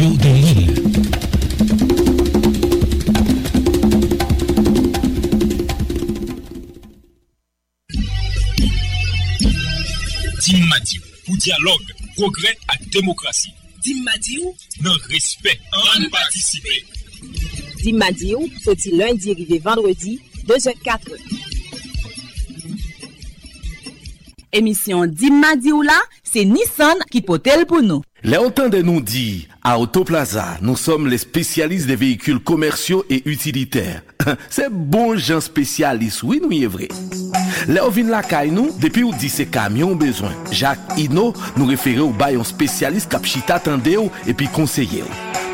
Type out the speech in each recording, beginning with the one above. région de l'île. Tim Mathieu, pour dialogue, progrès et démocratie. Tim Mathieu, non respect, en participer. Tim Mathieu, petit lundi arrivé vendredi, 2h04. Émission Dim Madiou là, c'est Nissan qui potel pour nous. L'autant de nous dit, à Autoplaza, nous sommes les spécialistes des véhicules commerciaux et utilitaires. C'est bon gens spécialistes, oui, nous y est vrai. L'autant de la caille nous, depuis où dit ces camions besoin. Jacques Hino nous référait au bail un spécialiste capchita tendeo et puis conseiller.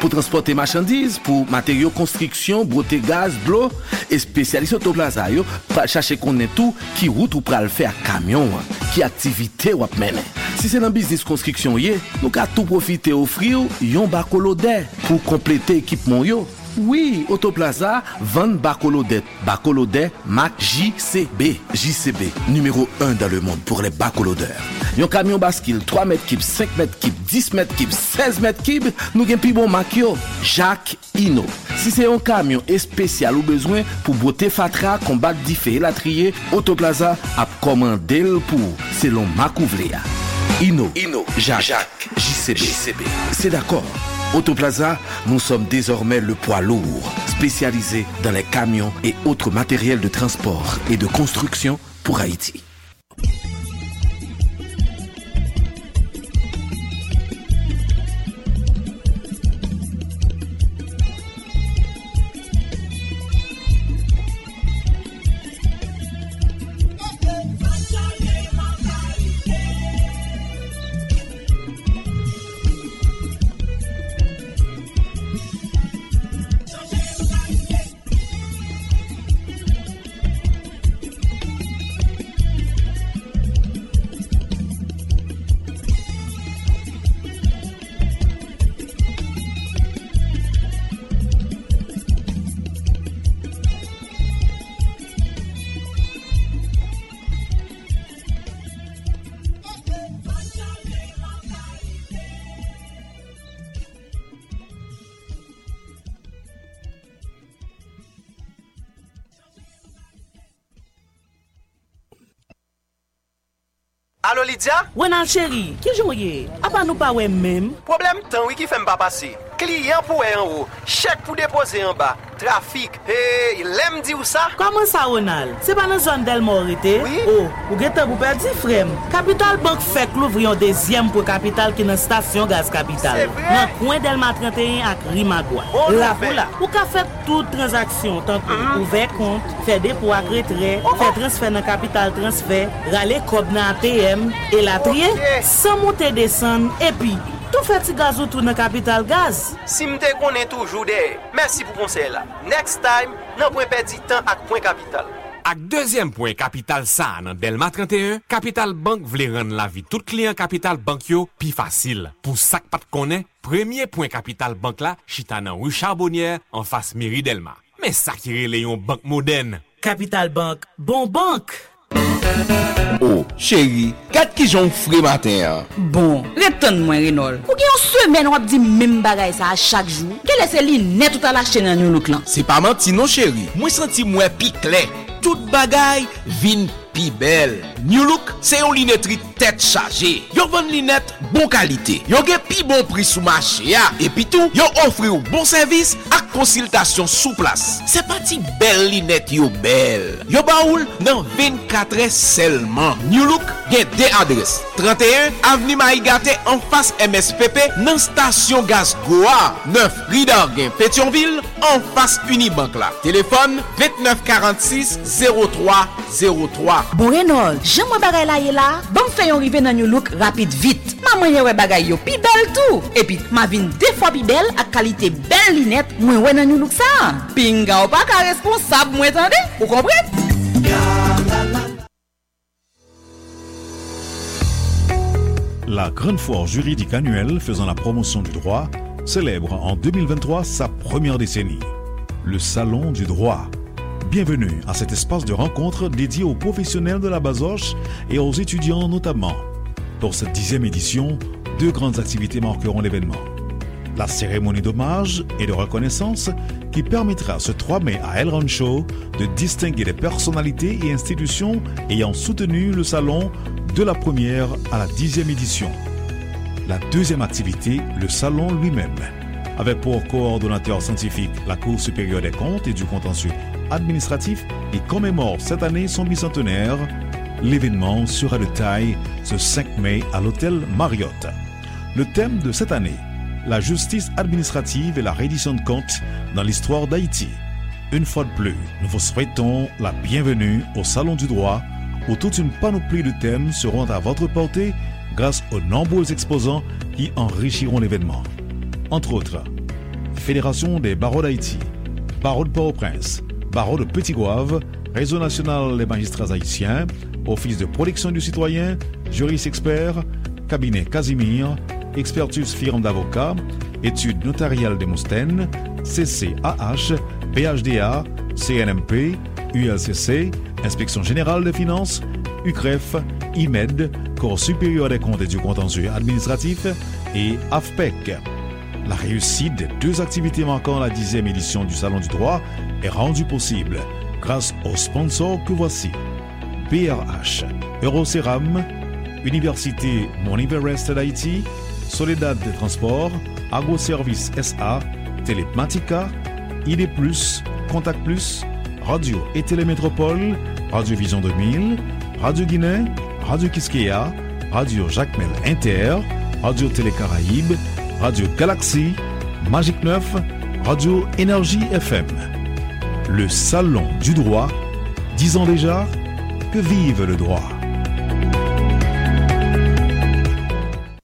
Pour transporter marchandises, pour matériaux construction, broté gaz, bleu, et spécialiste Autoplaza, pour chercher qu'on est tout, qui route ou pral faire camion, qui activité ou apmène. Si c'est dans business construction, nous avons tout profité offrir yon bacolodé pour compléter équipement yo. Oui, Autoplaza vend bacolodé. Bacolodé Mack JCB. JCB, numéro 1 dans le monde pour les bacolodeurs. Yon camion bascule 3 mètres cubes, 5 mètres cubes, 10 mètres cubes, 16 mètres cubes, nous gen pi bon Mack yo. Jacques Hino. Si c'est un camion spécial ou besoin pour botter fatra, combattre diffé et la trier, Autoplaza a commandé le pour selon Mack ouvrier. Hino, Jacques, JCB. C'est d'accord. Autoplaza, nous sommes désormais le poids lourd, spécialisé dans les camions et autres matériels de transport et de construction pour Haïti. Allô Lydia? Renal chéri, qui joye? A pas nous pas ouais même. Problème temps oui qui fait pas passer. Client pour en haut, chèque pour déposer en bas, trafic. Et l'aime dit ou ça? Comment ça Renal? C'est pas dans zone d'Elmorité? Oui? Oh, ou gete pour perdi frème. Capital Bank fait l'ouvrir un deuxième pour Capital qui dans station gaz Capital. Dans coin Delma 31 à Rimagoua. La foula. Ou ka fait toute transaction tant que ouvert compte, faire dépôt à retrait, faire transfert dans Capital Transfer, râler cob dans ATM et la trier, okay. Sans monter descendre et puis tout fait gaz ou tout dans Capital Gaz. Si m'te connais toujours des. Merci pour conseil là. Next time, non point perdre du temps à point Capital. Ak deuxième point Capital ça dans Delma 31, Capital Bank vle rendre la vie tout client Capital Bank yo pi facile. Pour ça que pas connaît, premier point Capital Bank là, chita nan rue Charbonnière en face mairie Delma. Mais ça qui relè yon banque moderne. Capital Bank, bon banque. Oh, chérie, qu'est-ce qui j'en frais matin? Bon, retourne-moi, Renol. Ou bien une semaine, on va dire même bagaille ça chaque jour. Quelle est celle-là net tout à l'acheter dans New Look là? C'est pas menti, non, chérie. Moi, senti moi piclet. Toute bagaille vin pi belle. New Look, c'est une lunetterie tête chargée. Yon vend lunette bon qualité. Yon gen pi bon prix sous marché et puis tout, yon offre un bon service ak consultation sous place. C'est parti belle lunette yo belle. Yon baoul dans 24 heures seulement. New Look gen deux adresses. 31 avenue Maïgate en face MSPP dans station gaz Goa. 9 Ridarguin Pétionville en face Unibank là. Téléphone 2946 0303. Bon Renol, j'aime moi bagay la yé la, bon fè yon rive nan New Look rapide vite. Maman yé wè bagay yo pi bel tout. Et puis, ma vin deux fois pi bel à qualité belle lunette, mwen wè nan New Look ça. Pinga ou pas ka responsable mwen tande, ou comprenez? La grande foire juridique annuelle faisant la promotion du droit célèbre en 2023 sa première décennie. Le Salon du droit. Bienvenue à cet espace de rencontre dédié aux professionnels de la basoche et aux étudiants notamment. Pour cette 10e édition, deux grandes activités marqueront l'événement. la cérémonie d'hommage et de reconnaissance qui permettra ce 3 mai à El Rancho de distinguer les personnalités et institutions ayant soutenu le salon de la première à la 10e édition. La deuxième activité, le salon lui-même, avec pour coordonnateur scientifique la Cour supérieure des comptes et du contentieux administratif et commémore cette année son bicentenaire. L'événement sera de taille ce 5 mai à l'hôtel Marriott. Le thème de cette année, la justice administrative et la reddition de comptes dans l'histoire d'Haïti. Une fois de plus, nous vous souhaitons la bienvenue au Salon du droit où toute une panoplie de thèmes seront à votre portée grâce aux nombreux exposants qui enrichiront l'événement. Entre autres, Fédération des barreaux d'Haïti, barreaux de Port-au-Prince, barreaux de Petit-Goave, Réseau national des magistrats haïtiens, Office de protection du citoyen, Juris Expert, Cabinet Casimir, Expertus firme d'avocats, Études notariales des Moustaines, CCAH, PHDA, CNMP, ULCC, Inspection générale des finances, UCREF, IMED, Corps supérieur des comptes et du contentieux administratif et AFPEC. La réussite des deux activités marquant la 10e édition du Salon du droit est rendue possible grâce aux sponsors que voici: BRH, Euroceram, Université Mont Everest d'Haïti, Soledad des Transports, Agroservice SA, Telematica, ID+, Contact+, Radio et Télémétropole, Radio Vision 2000, Radio Guinée, Radio Kiskeya, Radio Jacmel Inter, Radio Télé Caraïbes, Radio Galaxy, Magic 9, Radio Énergie FM. Le Salon du droit, 10 ans déjà, que vive le droit.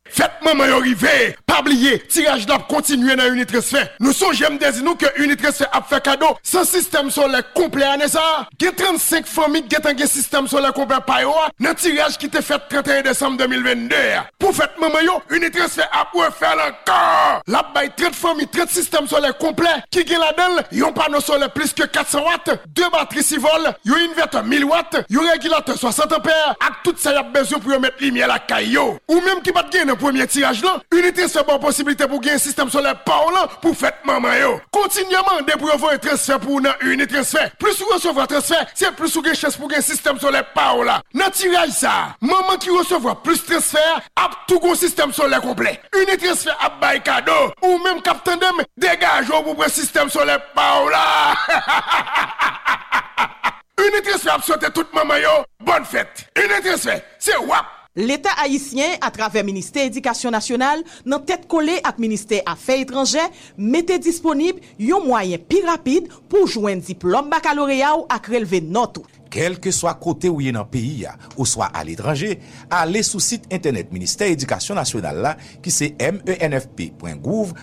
Faites-moi arriver, pas oublier, tirage d'app continuer dans Unitransfer. Nous sommes j'aime désigner que Unitransfer a fait cadeau sans système solaire complet à Nessa. Il y a 35 familles qui ont un système solaire complet par an dans le tirage qui était fait 31 décembre 2022. Pour fête maman yo, Unitransfer a pu faire encore. La bail 30 familles, 30 systèmes solaires complets qui gagne là-dedans, ils ont panneau solaire plus que 400 watts, deux batteries 6 volts, ils ont inverteur 1000 watts, ils ont régulateur 60 ampères avec tout ça y a besoin pour mettre lumière à la caillou. Ou même qui pas gagner dans premier tirage là, Unitransfer bon possibilité pour gagner un système solaire parlant pour fête maman yo. Continuellement déployer un transfert pour Unitransfer. Plus vous recevez transfert, c'est plus vous gagnez chance pour gagner un système solaire parlant. Dans tirage ça, maman qui recevra plus transfert a tout un système solaire complet. Unitransfer a bail cadeau ou même cap tandem dégage pour un système solaire parlant. Unitransfer a souhaité toute maman yo bonne fête. Unitransfer, c'est WAP. L'État haïtien, à travers ministère éducation nationale, dans tête collée avec ministère affaires étrangères, mettez disponible un moyen plus rapide pour joindre diplôme baccalauréat ou à relever note. Quel que soit côté où est dans le pays ou soit à l'étranger, allez sur site internet ministère éducation nationale là qui c'est menfp.gouv.ht.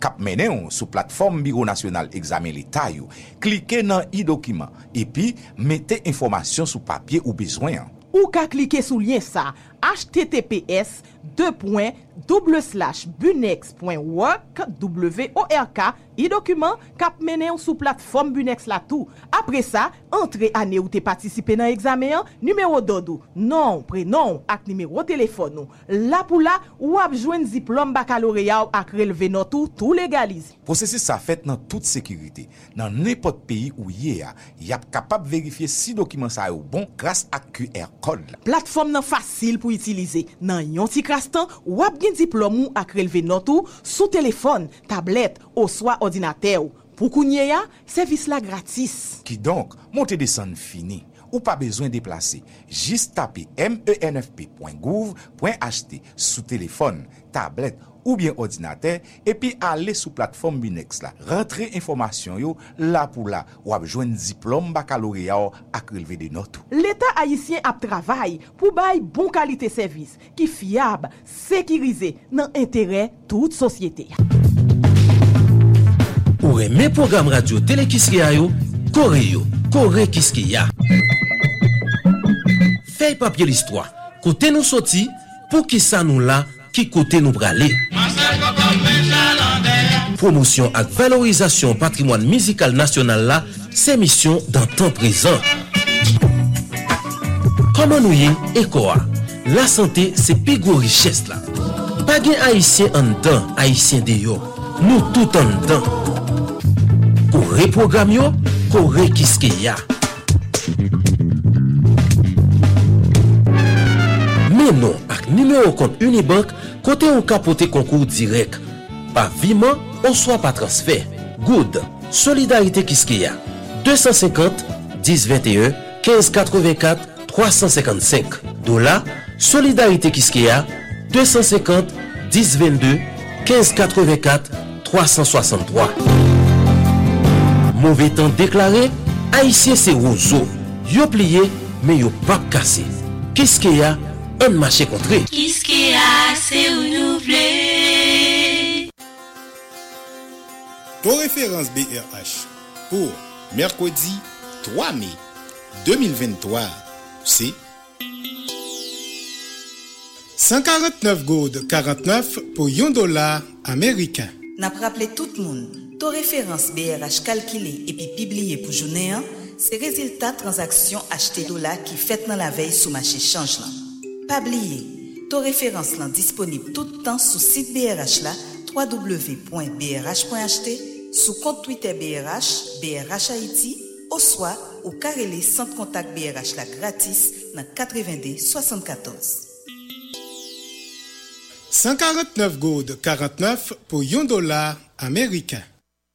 Cap mené sur plateforme bureau national examen l'état yo. Cliquez dans e-document et puis mettez information sur papier ou besoin. Ou qu'à cliquer sur lien ça https://bunex.work i document cap mené sous plateforme Bunex la tout. Après ça, entrez année ou t'es participé dans examen, numéro d'ordre, nom, prénom ak numéro téléphone. Là pour là ou a joindre diplôme baccalauréat ak relevé note tout légalise. Processus ça fait dans toute sécurité. Dans n'importe pays où y a capable vérifier si document ça est bon grâce à QR code. Plateforme nan facile pour utiliser. Nan yon ti krastan, ou ap gen diplôme ou ak relevé note ou sous téléphone, tablette ou soit ordinateur. Pour kounye ya, service la gratis. Qui donc, monte descend fini. Ou pas besoin déplacer. Juste taper menfp.gouv.ht sous téléphone, tablette ou bien ordinateur et puis aller sous plateforme Binex là. Rentrer information yo là pour là ou a joindre diplôme baccalauréat ak relevé de note. L'état haïtien a travail pour bail bon qualité service qui fiable, sécurisé dans intérêt toute société. Ou aimer programme radio Télé Kiskeya yo, Corée Kiskeya. Feuille papier l'histoire. Côté nous sorti pour qui ça nous là qui côté nous braler. Promotion et valorisation patrimoine musical national là, c'est mission dans temps présent. Comment nous y est et quoi? La santé c'est plus grande richesse là. pas gen haïtien en dedans, haïtien dehors. Nous tout en dedans. Pour reprogramme yo, pour Kiskeya. Mais non, ak numéro compte Unibank, côté on capote concours direct. Pas virement, on soit pas transfert. Good. Solidarité Kiskeya. 250 1021 1584 355 $ Solidarité Kiskeya 250 1022 1584 363 Mauvais temps déclaré Haïtien c'est roseau yo plié mais yo pas cassé Kiskeya un marché contré Kiskeya c'est renouvelé Pour référence BRH pour mercredi 3 mai 2023 c'est 149 gold 49 pour $1 américain. N'a pas rappelé tout le monde. Ton référence BRH calculée et puis publiée pour journée, c'est résultat transaction acheté dollar qui fait dans la veille sous marché change. Pas oublier, ton référence disponible tout le temps sur site BRH là www.brh.ht sous compte Twitter BRH, BRH Haïti ou soit au carrelé sans contact BRH là gratis dans 82 74. 149 gold 49 pour $1 américain.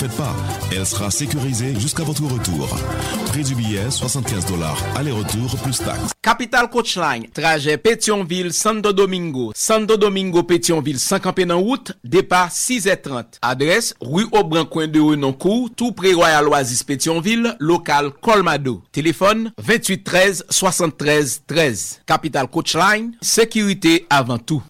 faites pas, elle sera sécurisée jusqu'à votre retour. Prix du billet $75, aller-retour plus taxe. Capital Coach Line, trajet Pétionville, Santo Domingo Pétionville, 50 en route, départ 6h30. Adresse rue Aubran, coin de Renoncourt, tout près Royal Oasis Pétionville, local Colmado. Téléphone 28 13 73 13. Capital Coach Line, sécurité avant tout.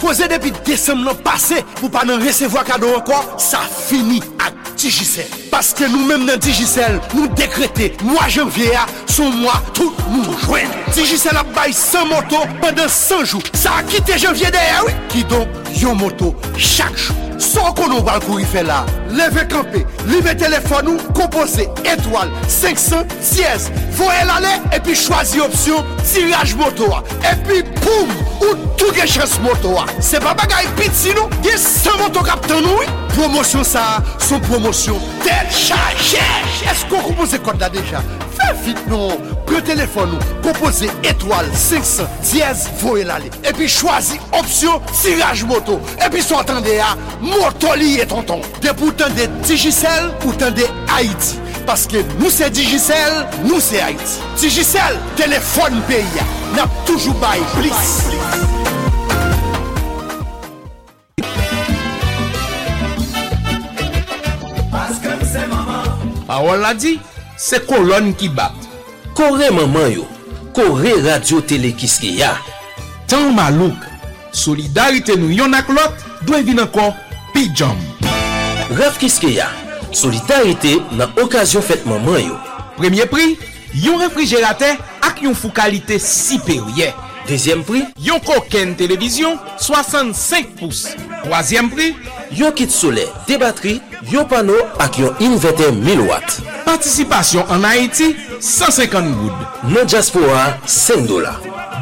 Posé depuis décembre passé pour pas nous recevoir cadeau encore, ça finit à Digicel. Parce que nous-mêmes dans Digicel, nous décrétons, mois janvier, son mois, tout nous joint. Digicel a baillé 100 motos pendant 100 jours. Ça a quitté janvier derrière, oui. Qui donc, yon moto chaque jour. Sans qu'on nous va le courir faire là. Levez camper, libérez téléphone nous, composez étoile, 500, siège. Voyez l'aller et puis choisir option tirage moto. Et puis boum, ou tout que chance moto. C'est pas bagaille petit nous, il y a 100 motos captant nous. Promotion ça, son promotion téléchargée. Est-ce qu'on compose code là déjà? Fais vite non. Prenez téléphone nous, composez étoile, 500, dièse, voyez l'aller. Et puis choisir option tirage moto. Et puis soit attendez à Motoli et tonton. Des pourtant des Digicel ou des Haïti. Parce que nous c'est Digicel, nous c'est Haïti. Digicel, téléphone pays. N'a toujours pas please. Parce que c'est maman. Ah on l'a dit, c'est colonne qui bat. Coré maman yo. Coré radio télé Kiskeya. Tant malouk. Solidarité nous yon ak lot, doit venir encore Pijam. Rêve Kiskeya. Solidarité dans occasion fête maman yo. Premier prix, yon réfrigérateur ak yon fou qualité supérieure. Deuxième prix, yon coquine télévision 65 pouces. Troisième prix, yon kit solaire, des batteries, yon panneau ak yon inverter 1000 watts. Participation en Haïti 150 goud. Non diaspora $5.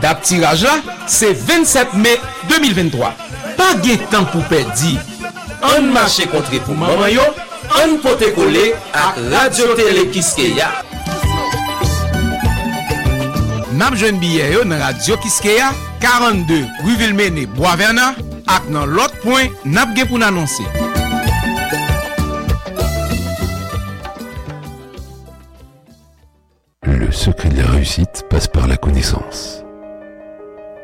Date tirage là, c'est 27 mai 2023. Pas de temps pour perdre. On marche contre pour maman yo, on pote coller à Radio Télé Kiskeya. Nam jeune billet yo dans Radio Kiskeya 42 rue Villemene Boisvernant ak dans l'autre point n'ap gen pour annoncer. Le secret de la réussite passe par la connaissance.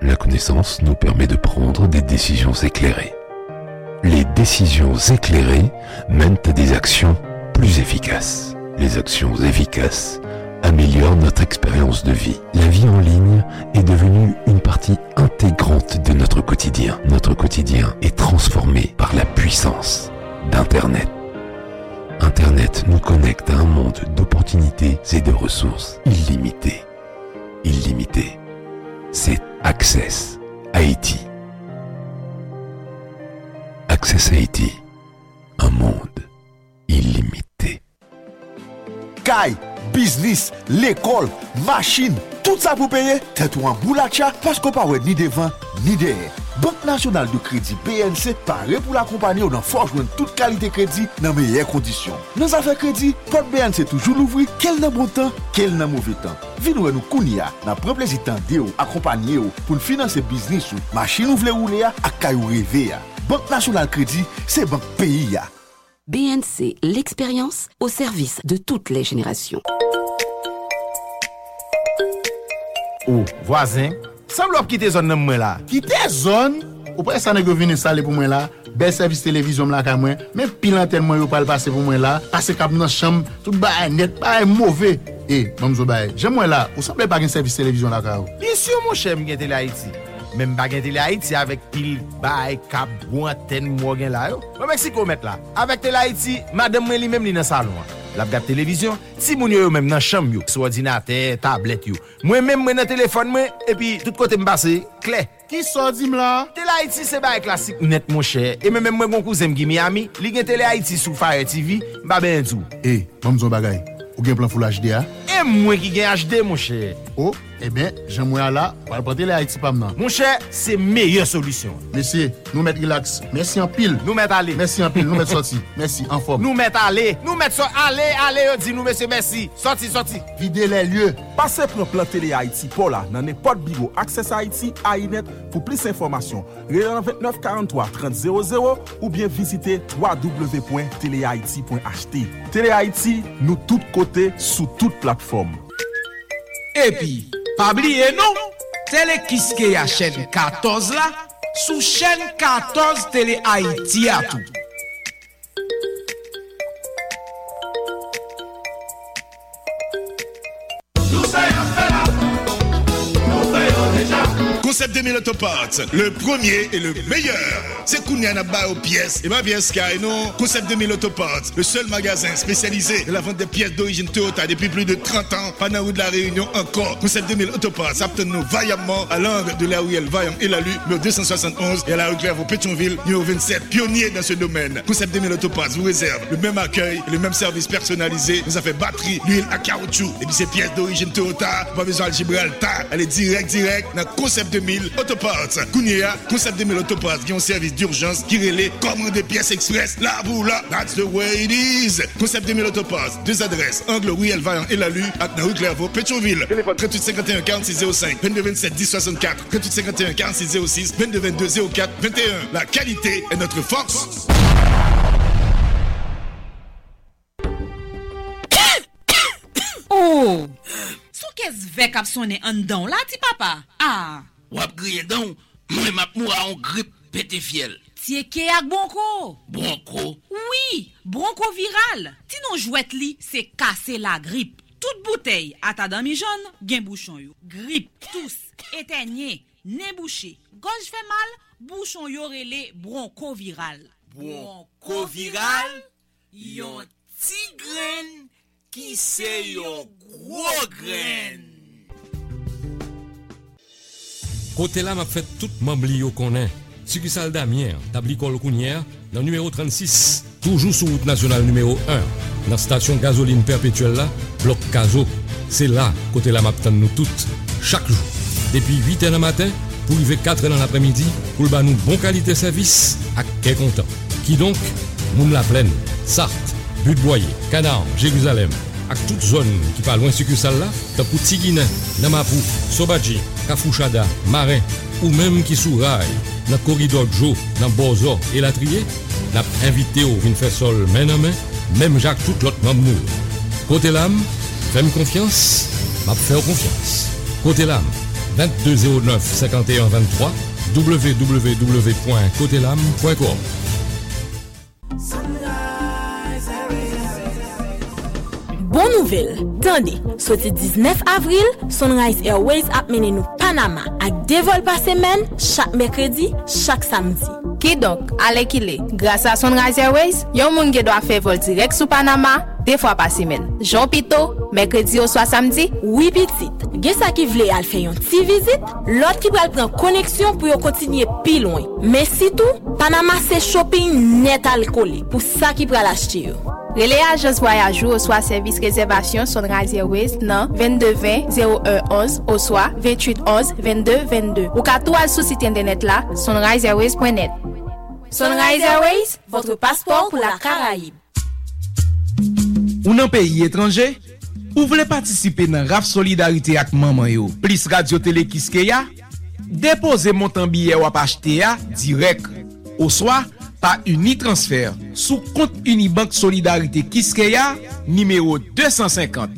La connaissance nous permet de prendre des décisions éclairées. Les décisions éclairées mènent à des actions plus efficaces. Les actions efficaces améliore notre expérience de vie. La vie en ligne est devenue une partie intégrante de notre quotidien. Notre quotidien est transformé par la puissance d'Internet. Internet nous connecte à un monde d'opportunités et de ressources illimitées. Illimitées. C'est Access Haiti. Access Haiti. Un monde illimité. Kai, business, l'école, machine, tout ça pour payer, tête ou en boulacha, parce qu'on parle ni devant, ni derrière. Banque nationale de crédit BNC paraît pour l'accompagner dans forge de toute qualité crédit dans meilleures conditions. Nos affaires crédit, porte BNC toujours l'ouvrir, quel n'a bon temps, quel n'a mauvais temps. Vino nous kounia, n'a prend plaisir de vous accompagner pour financer business ou machine ou vle rouler à caillou rêver. Banque nationale crédit, c'est banque pays. BNC, l'expérience au service de toutes les générations. Ou voisin, semble qu'il quitter zone moi là. Quitter zone, ou pas ça nèg venir saler pour moi là, bel service télévision là ka moi, mais pile antenne moi yo pas passer pour moi là, passer cap dans chambre, tout bail net, pas mauvais. Et même zo bail. J'aime moi là, ou semble pas un service télévision là ka. Bien sûr mon cher, m'gain Tele Haiti. Même bagay Tele Haiti avec pile bail cap bon antenne moi gain là yo. Moi Mexico mettre là. Avec Tele Haiti, madame moi li même li dans salon. La regarde télévision, si moun yo même dans chambre yo, sur ordinateur, tablette yo. Moi même moi dans téléphone moi et puis tout côté me passer clair. Qui sort dit là? Tele Haiti c'est bail classique net mon cher. Et même moi mon cousin qui Miami, li gen Tele Haiti sur Fire TV, m'pa ben dou. Eh, bon son bagay. Ou gen plan full HD a? Et moi qui gen HD mon cher. Oh, eh ben, j'aime moi là, va prendre Tele Haiti pas maintenant. Mon cher, c'est meilleure solution. Monsieur, nous mettre relax. Merci en pile. Nous mettre aller. Merci en pile, nous mettre sorti. Merci en forme. Nous mettre aller. Nous mettre aller, dis nous monsieur merci. Sorti. Videz les lieux. Passez pour plan Tele Haiti pour là dans n'importe bureau Access Haiti Ainet pour plus d'informations. Relevez 29 43 30 00 ou bien visitez www.telehaiti.ht. Tele Haiti, nous tous côtés sous toutes plateformes. Et puis, pas oublier non, Tele Kiskeya chaîne 14 là, sous chaîne 14 Tele Haiti à tout. Concept 2000 Autoparts, le premier et le meilleur. C'est Kounyana Bao pièces. Et ma pièce Sky, non. Concept 2000 Autoparts, le seul magasin spécialisé de la vente des pièces d'origine Toyota depuis plus de 30 ans. Pas dans la rue de la Réunion encore. Concept 2000 Autoparts, obtenons vaillamment à l'angle de la rue El Vaillant et la Lue, numéro 271, et à la rue Clairvaux Pétionville, numéro 27, pionnier dans ce domaine. Concept 2000 Autoparts vous réserve le même accueil et le même service personnalisé. Nous avons fait batterie, l'huile à caoutchouc. Et puis ces pièces d'origine Toyota, pas besoin de Gibraltar. Elle est direct dans Concept 2000 Autoparts. Kounia, Concept 2000 Autoparts qui ont un service d'urgence qui relaie commande des pièces express. Là, vous, là, that's the way it is. Concept 2000 Autoparts, deux adresses, Angle, Rue El Vaillant et la Lue, à Rue Clairvaux, Pétionville. Téléphone 38 51 46 05, 22 27 10 64, 38 51 46 06, 22 22 04 21. La qualité est notre force. Oh! Sou kes vek ap sonne an dan la ti papa? Ah! Wap griye dan, mwen map moura an grip pete fiel. Ti e ke ak bronco? Bronco? Oui, bronchoviral. Ti non jouet li, se kase la grip. Tout bouteille ata dan mi jan, gen bouchon yo. Grip, tous, etenye, ne bouché. Goj fe mal, bouchon yo rele bronchoviral. Bronchoviral? Yon ti gren ki se yon gros gren. Côté l'âme a fait tout mamblio qu'on est. Succursale Damière, Tablicol Counière, dans numéro 36, toujours sur route nationale numéro 1. Dans la station gasoline perpétuelle là, bloc Caso. C'est là, Côté l'âme attend nous toutes, chaque jour. Depuis 8h du matin, pour arriver 4h dans l'après-midi, pour nous bon qualité service, à quel content. Qui donc? Moum la Plaine, Sarthe, Butte-Boyer, Canard, Jérusalem. À toute zone qui pas loin succursale là, dans Poutigine, Namapou, Sobadji, Kafouchada, Marin, ou même qui souraille, dans Corridor Joe, dans Bozo et Latrier, n'a invité au Vinfesol main en main, même Jacques tout l'autre membre. Côté l'âme, fais-moi confiance, m'a fait confiance. Côté l'âme, 2209 51 23, www.cotelam.com. Bonne nouvelle. Tandis, sorti 19 avril, Sunrise Airways a mené nous Panama avec 2 vols par semaine, chaque mercredi, chaque samedi. Qui donc, allez qui l'est. Grâce à Sunrise Airways, yon moun qui doit faire vol direct sous Panama 2 fois par semaine. Jean Pito, mercredi ou soit samedi, oui petite. Gessa qui vle al fè yon ti visite, l'autre qui pral pran connexion pour continuer pi loin. Mais si tout, Panama c'est shopping net alcoolé pour ça qui pral acheter. Relais agence voyage ou soit service réservation Sunrise Airways nan 22 20 01 11 ou soit 28 11 22 22 ou ka tout al sou site internet la sunriseairways.net. Sunrise Airways, votre passeport pour la Caraïbe. Ou nan pays étranger, ou voulez participer dans RAF Solidarité avec maman yo, plus Radio Tele Kiskeya, déposez montant billet ou acheter direct ou soit par Unitransfer sous compte Unibank Solidarité Kiskeya numéro 250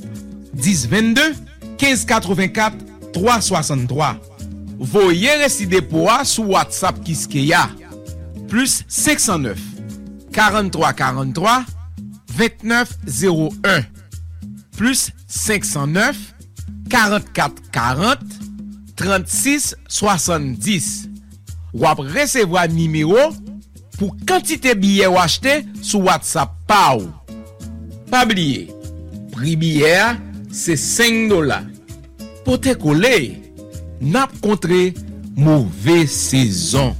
1022 1584 363. Voyez reçu dépôt sur WhatsApp Kiskeya plus 509 43 43 2901 plus 509 44 40 36 70. Ou ap recevoir numéro pour quantité billet ou acheter sur WhatsApp PAO. Pas oublier, prix billet c'est $5. Pour te coller, n'a contré mauvais saison.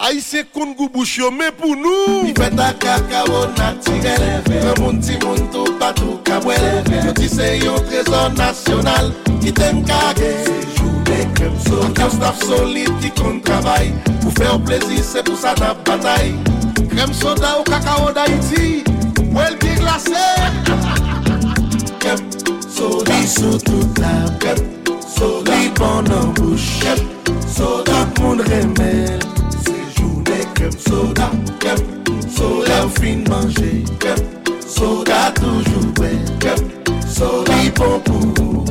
Haïtien kon gou bouche yo mais pour nous feta cacao naturel le monde ti monde tout partout cabrel yo ti c'est un trésor national qui t'aime kage journée comme so un staff solide qui compte travail pour faire plaisir c'est pour ça ta bataille crème soda au cacao d'Haïti well bien glacé crème soda sur toute la crème soda bon en bouche crème soda tout monde remel crème soda, crème soda, au fin manger, crème soda toujours prêt, crème soda bon pour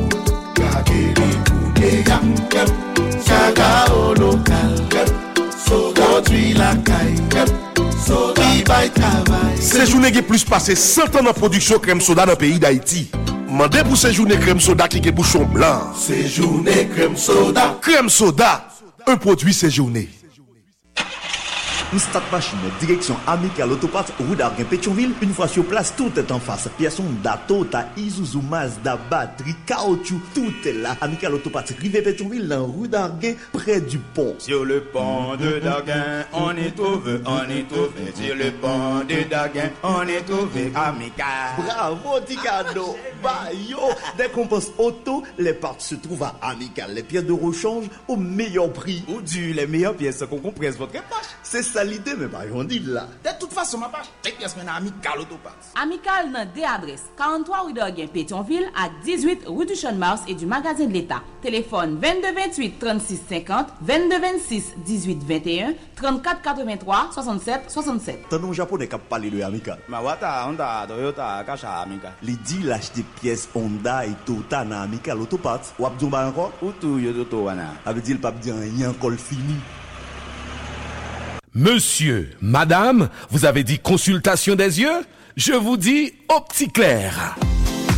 garder les bouteilles, crème cacao local, crème soda produit la caille, crème soda by travail. Ces journées qui plus passé 100 ans en production crème soda dans le pays d'Haïti. Mandez pour ces journées crème soda qui est bouchon blanc. Ces journées crème soda, un produit séjourné. Une stade machine direction Amicale Autoparts rue d'Arguin Pétionville. Une fois sur place, tout est en face. Pièces Honda, Toyota, Isuzu, Mazda, batterie, caoutchouc, tout est là. Amicale Autoparts rive Pétionville dans rue d'Arguin près du pont. Sur le pont de Darguin, on est trouvé, on est trouvé. Sur le pont de Darguin, on est trouvé Amicale. Bravo Ticado. Bah yo, dès qu'on pense auto, les parts se trouvent à Amicale. Les pièces de rechange au meilleur prix. Ou du les meilleures pièces qu'on compresse votre page. C'est ça. L'idée, mais pas on dit là. De toute façon, ma page, t'es pièce maintenant Amicale Autoparts. Amicale n'a des adresses 43 rue d'Orguin, Pétionville, à 18 rue du Champ-de-Mars et du Magasin de l'État. Téléphone 2228 36 50, 2226 18 21, 34 83 67 67. T'as non japonais qui a parlé de Amicale. Ma wata, Honda, Toyota, Kacha, Amicale. L'idée l'acheter pièces Honda et Toyota dans Amicale Autoparts. Ou abdouba encore? Ou tout, yodoto, wana. Avait dit le pape dit rien encore fini. Monsieur, madame, vous avez dit consultation des yeux? Je vous dis Opticlair.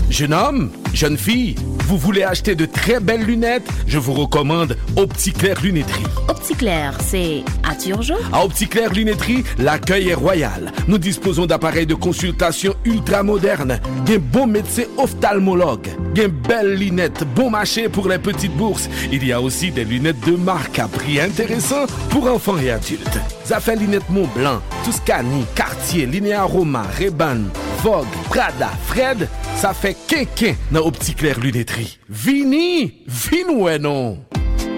Jeune homme, jeune fille, vous voulez acheter de très belles lunettes? Je vous recommande Opticlair Lunetterie. Opticlair, c'est à Turgeon? À Opticlair Lunetterie, l'accueil est royal. Nous disposons d'appareils de consultation ultra modernes, d'un bon médecin ophtalmologue, d'un belles lunettes, bon marché pour les petites bourses. Il y a aussi des lunettes de marque à prix intéressant pour enfants et adultes. Zafin lunettes Montblanc, Tuscany, Cartier, Linea Roma, Ray-Ban, Vogue, Prada, Fred, ça fait quinquin dans Opticlair Lunetterie. Vini, vinoué non.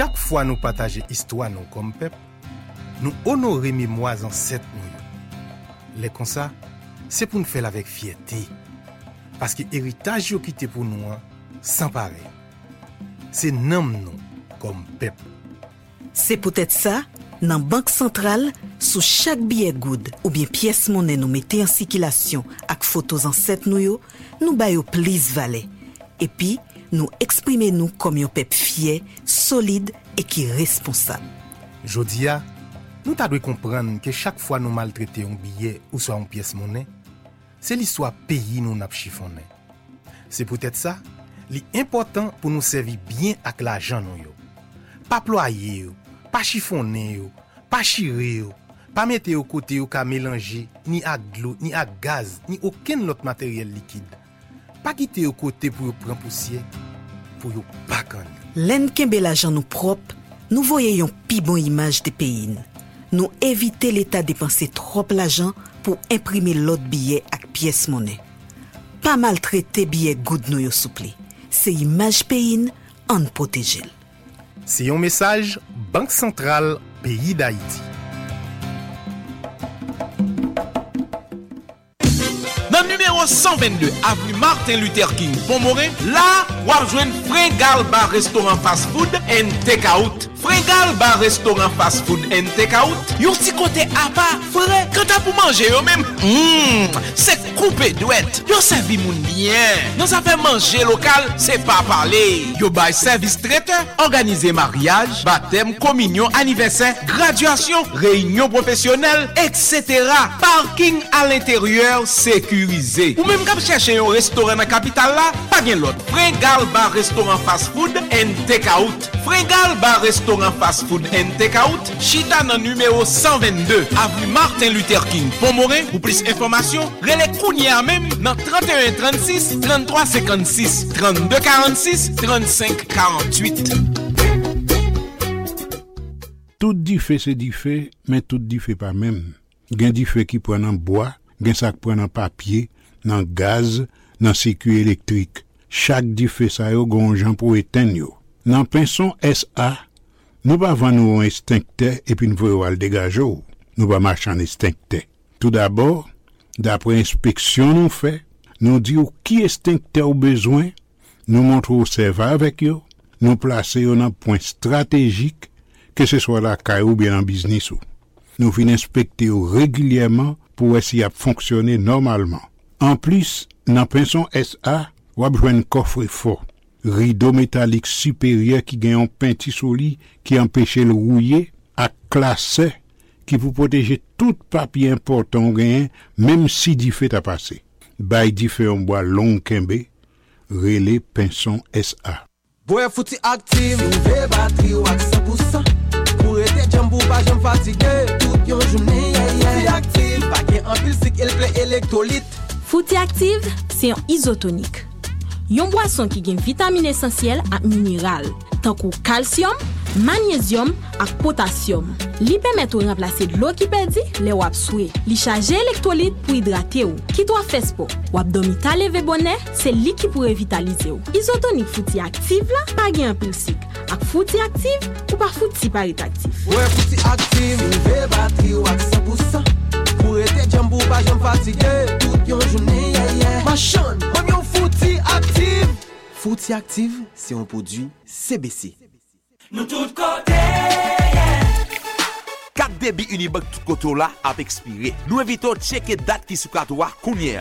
chaque fois nous partager histoire nous comme peuple, nous honorer mémoire ancêtre nous. Les comme ça, c'est pour nous faire avec fierté parce que héritage qui était pour nous sans pareil. C'est nom nous comme peuple. C'est peut-être ça, dans banque centrale sous chaque billet good ou bien pièce monnaie nous mettez en circulation avec photos ancêtre nous, nous baillons plus valer. Et puis nous exprimons nous comme un peuple fier, solide et qui est responsable. Jodia, nous devons comprendre que chaque fois nous maltraitons un billet ou soit une pièce monnaie, c'est l'histoire pays nous n'a pas chiffonné. C'est peut-être ça, l'important pour nous servir bien avec l'argent nous yo. Pas ployer, pas chiffonner, pas chirer, pas mettre au côté ou qu'à mélanger ni à l'eau, ni à gaz, ni aucun autre matériel liquide. Pas quitter au côté pour prendre poussière pour yo pas connait. L'en kembe l'argent nous propre, nous voyons une pi bonne image des pays. Nous éviter l'état dépenser trop l'argent pour imprimer l'autre billet avec pièce monnaie. Pas maltraiter billet good nous yo soupli. C'est image pays en protéger. C'est un message Banque Centrale Pays d'Haïti. Dans numéro 122, avenue Martin Luther King, Pont-Morin, là, vous rejoignez Fregal Bar Restaurant Fast Food and Takeout. Fregal Bar Restaurant Fast Food and Takeout. Yon si côté à part, frère, quand t'as pour manger yo même, c'est coupé douette. Yon servi moun bien. Dans sa fait manger local, c'est pas parler. Yo bay service traiteur, organiser mariage, baptême, communion, anniversaire, graduation, réunion professionnelle, etc. Parking à l'intérieur, sécurité. Ou même quand chercher un restaurant dans la capitale là, pas bien l'autre. Fregal Bar Restaurant Fast Food and Takeout. Fregal Bar Restaurant Fast Food and Takeout. Chita dans numéro 122, avenue Martin Luther King, Pont-Morin. Pour plus d'informations, relais Kounia même dans 31 36 33 56 32 46 35 48. Tout dit fait c'est dit fait, mais tout dit fait pas même. Gain dit fait qui prend en bois. Gen sak pran nan papier, nan gaz, nan sécu électrique. Chaque di fè sa yo gon jan pou éteindre yo. Nan Pinson SA, nou pa vann nou un extincteur et puis nou voyo al dégager ou. Nou pa marchan extincteur. Tout d'abord, d'après inspection nou fè, nou di ou ki extincteur ou bezwen, nou montre ou serva avec yo, nou plase yo nan point stratégique, que ce soit la kay ou bien en business ou. Nou fin inspecte yo régulièrement pour essayer de fonctionner normalement. En plus, dans Pinson SA, on a besoin d'un coffre fort, rideau métallique supérieur qui gagne un peinti solide qui empêche le rouiller, à classer qui pour protéger tout papier important gagne même si diffé t'a passé. Bail diffé en bois long kembe, relais Pinson SA. Boy Fouti Active, nouvelle batterie ou 100%. Pour aider jambou pas jambou fatigué toute yon journée. Fouti Active, c'est un isotonique. Yon boisson qui gagne vitamine essentielle et minéral, tant que calcium, magnésium et potassium. Li permet ou remplacer l'eau qui perdi, les wap soué. Li charge électrolyte pour hydrater ou. Qui doit faire sport? Wap dormi ta leve bonnet, c'est li qui pour revitaliser ou. Isotonique Fouti Active la, pas gagne impulsique. Ak Fouti Active ou pas Fouti Parit Active. Ouais, Fouti Active, nouvelle batterie ou ak 100%. Pour aider jambou, pas jambou fatigué, toute yon journée, ma chan, on yon Fouti Active. Fouti Active, c'est un produit CBC. Nous tout côté, yeah. 4 débit Unibank tout côté là a expiré. Nous invitons checker date qui sous cartois Kounier.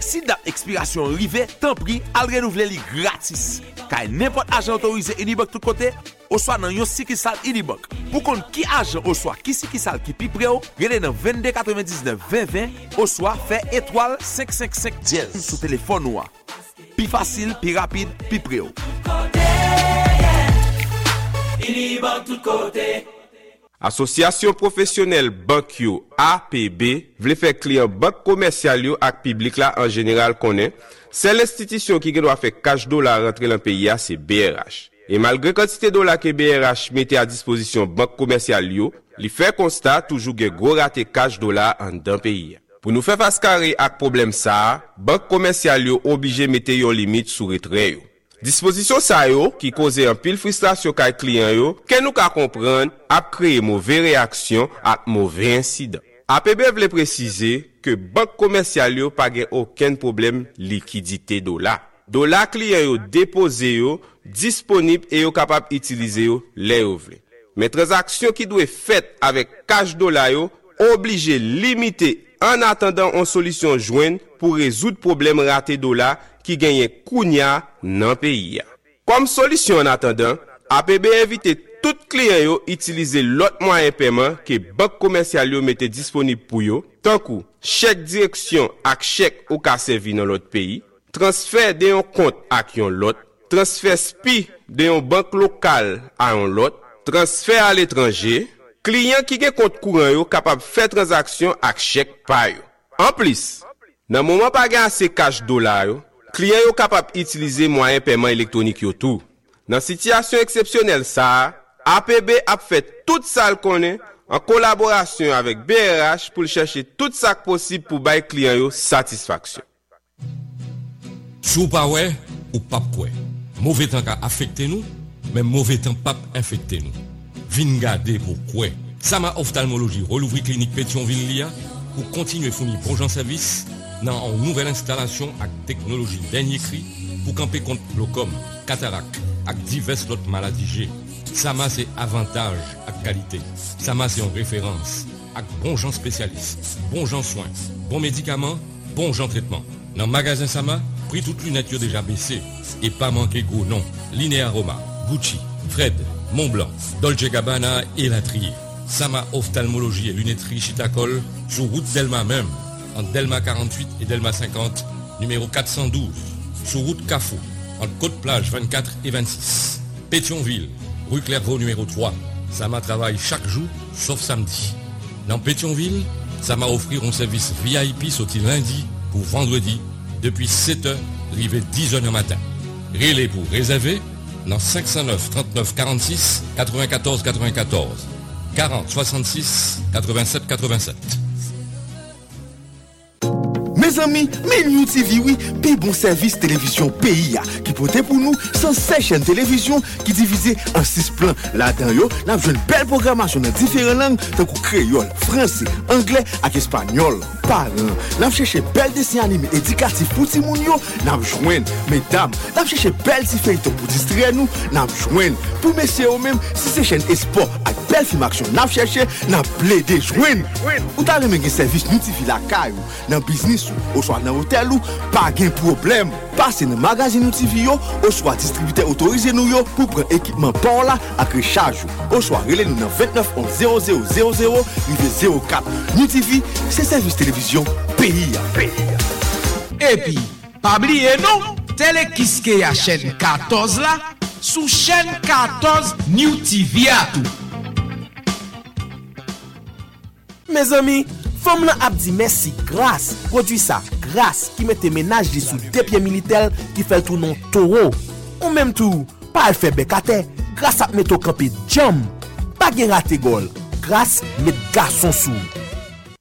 Si date expiration arrivée, tant pis, al renouveler li gratis. Car n'importe agent autorisé Unibank tout côté ou soit dans yon sikisal Unibank. Pour qu'on qui agent ou soit qui sikisal qui pi près ou, relé dans 2299 2020 ou soit fait étoile 555 dièse sur téléphone ou. Pi facile, pi rapide, pi près ou. Unibank tout côté. Association professionnelle Banque Yo APB vle faire client banque commerciale yo ak public la en général connaît. C'est l'institution qui doit faire cash dollar rentrer dans pays a c'est BRH. Et malgré quantité dollar que BRH mettait à disposition banque commerciale yo, li fait constat toujours gen gros raté cash dollar en dans pays. Pour nous faire face carré ak problème ça, banque commerciale yo obligé mettre yon limite sous retrait yo. Disposition ça yo qui causait un pile frustration chez client yo, que nous ka comprendre a créé mauvaise réaction à mauvais incident. APB veut préciser que banque commerciale yo pa gen aucun problème liquidité dollar. Dollar client yo déposé yo disponible et yo capable utiliser yo les yo vle. Mais transaction qui doit faite avec cash dollar yo obligé limiter en attendant une solution jointe pour résoudre problème raté dollar qui gagne kounya nan pays. Comme solution en attendant, APB invite tout client yo utiliser l'autre moyen paiement que banque commerciale yo mette disponible pour yo, tant que chèque direction ak chèque ou ka servi dans l'autre pays, transfert de yon compte ak yon lot, transfert SPI de yon banque locale à yon lot, transfert à l'étranger, client qui gen compte courant yo capable faire transaction ak chèque payo. En plus, nan moment pa gen assez cash dollar yo, client yo capable utiliser moyen paiement électronique yo tout. Dans situation exceptionnelle ça, APB a fait tout ça le connaît en collaboration avec BRH pour chercher tout ça possible pour bailler client yo satisfaction. Sou pa wè ou pa kwè. Mauvais temps ka affecté nous, mais mauvais temps pa infecté nous. Vin garder pour quoi. Sama Ophtalmologie relouvri clinique Pétionville Lia pour continuer fournir bon gens service dans une nouvelle installation avec technologie dernier cri pour camper contre glaucome, cataracte avec diverses autres maladies G. Sama c'est avantage avec qualité. Sama c'est en référence avec bon gens spécialistes, bon gens soins, bon médicaments, bon gens traitement. Dans le magasin Sama, prix toute lunette déjà baissé et pas manquer gros nom. Linéa Roma, Gucci, Fred, Montblanc, Dolce Gabbana et Latrier. Sama Ophtalmologie et lunetterie Chitacol sur route Delma même, entre Delma 48 et Delma 50, numéro 412, sur route Cafou, entre Côte-Plage 24 et 26. Pétionville, rue Clairvaux numéro 3. Sama travaille chaque jour, sauf samedi. Dans Pétionville, Sama offrir un service VIP sauté lundi pour vendredi, depuis 7h, arrivé 10h du matin. Relais pour réserver dans 509 39 46 94 94 40 66 87 87. Mes amis, Meliou TV, oui, pays bon service télévision PIA, qui pote pour nous 116 chaînes télévision qui divisées en 6 plans. Là-dedans, nous avons une belle programmation dans différentes langues, comme créole, français, anglais et espagnol. Parlant, nous avons cherché belles dessins animés éducatifs pour tout le monde. Nous avons joué, mesdames, nous avons cherché belles feuilletons pour distraire nous. Nous avons joué, pour messieurs eux-mêmes, si c'est chaîne esport avec belle film action, nous avons cherché, nous avons plaidé, joué. Ou t'as le service, nous TV la caille, dans business. Ou soit dans l'hôtel ou pas de problème. Passez dans le magazine TV ou soit distributeur autorisé nous pour prendre équipement pour là à recharge. Ou soit relais nous dans 29 11 00 00 04. Nous TV, c'est service télévision pays. Et puis, pas oublier non, Tele Kiskeya chaîne 14 là, sous chaîne 14 New TV à tout. Mes amis, femme nan ap di merci grâce, produit ça grâce qui mette ménage li sous deux pieds militaires qui fait tout non taureau. Ou même tout, pas le fait bécaté, grâce à mettre au campé jam, pas gen raté gol, grâce met garçon sous.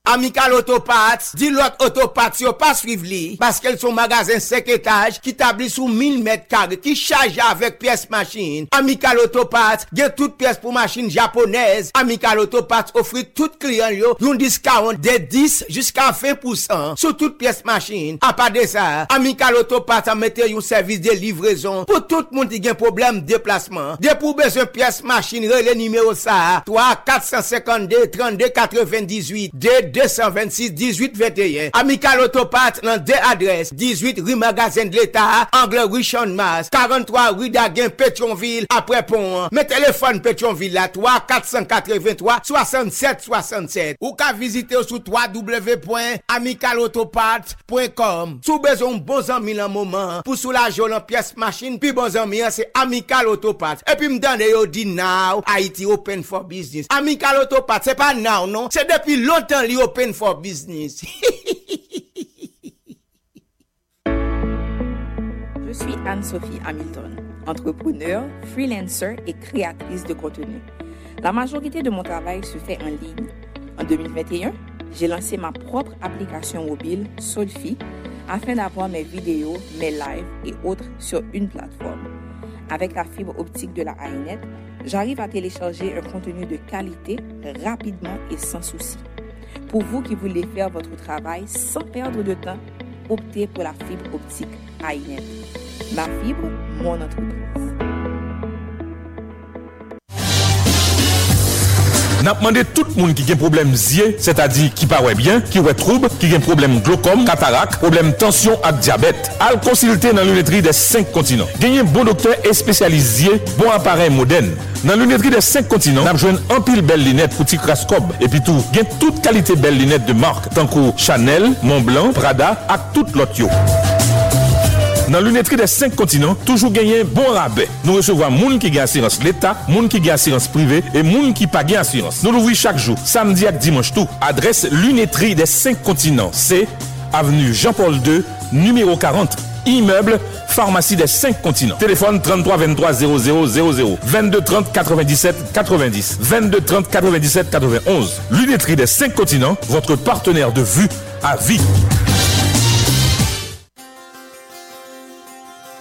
Amical Autoparts, dit l'autre Autoparts yo pas suivre li parce qu'elles sont magasin 5 étages qui établi sous 1000 mètres carrés qui charge avec pièces machine. Amical Autoparts, gagne toutes pièces pour machine japonaise. Amical Autoparts offre tout client yo un discount de 10 jusqu'à 20% sur toutes pièces machine. À part de ça, Amical Autoparts mette un service de livraison pour tout monde qui gagne problème déplacement. De pour besoin pièces machine, relais numéro ça 3 452 32 98 226 18 21. Amical Autoparts dans deux adresses. 18 rue Magasin de l'État, angle rue Champ-de-Mars, 43 rue d'Aguin, Pétionville, après Pont. Mes téléphones Pétionville à 3 483 67 67. Ou qu'à visiter sur www.amicalautoparts.com. Sous besoin bon ami en moment pour soulager en pièce machine, puis bon ami c'est Amical Autoparts. Et puis me donner yo dit now Haiti open for business. Amical Autoparts c'est pas now non, c'est depuis longtemps li open for business. Je suis Anne-Sophie Hamilton, entrepreneur, freelancer et créatrice de contenu. La majorité de mon travail se fait en ligne. En 2021, j'ai lancé ma propre application mobile, Solfi, afin d'avoir mes vidéos, mes lives et autres sur une plateforme. Avec la fibre optique de la HiNet, j'arrive à télécharger un contenu de qualité rapidement et sans souci. Pour vous qui voulez faire votre travail sans perdre de temps, optez pour la fibre optique HiNet. Ma fibre, mon entreprise. N'a demandé tout le monde qui a un problème yeux, c'est-à-dire qui paraît bien, qui a trouble, qui a un problème glaucome, cataracte, problème tension et diabète. Al consulter dans l'unité des 5 continents. Gagnez un bon docteur et spécialisé, bon appareil moderne. Dans l'unité des 5 continents, n'a joint un pile belle lunette pour Ticrascob et puis tout, gagne toute qualité belle lunette de marque, tant que Chanel, Montblanc, Prada et toute l'autre. Dans l'unité des 5 continents, toujours gagner bon rabais. Nous recevons moun qui gagne assurance l'État, moun qui gagne assurance privée et moun qui pas gagne assurance. Nous l'ouvrons chaque jour, samedi et dimanche tout. Adresse l'unité des 5 continents, c'est avenue Jean-Paul II, numéro 40, immeuble Pharmacie des 5 continents. Téléphone 33 23 00 00 22 30 97 90 22 30 97 91. L'unité des 5 continents, votre partenaire de vue à vie.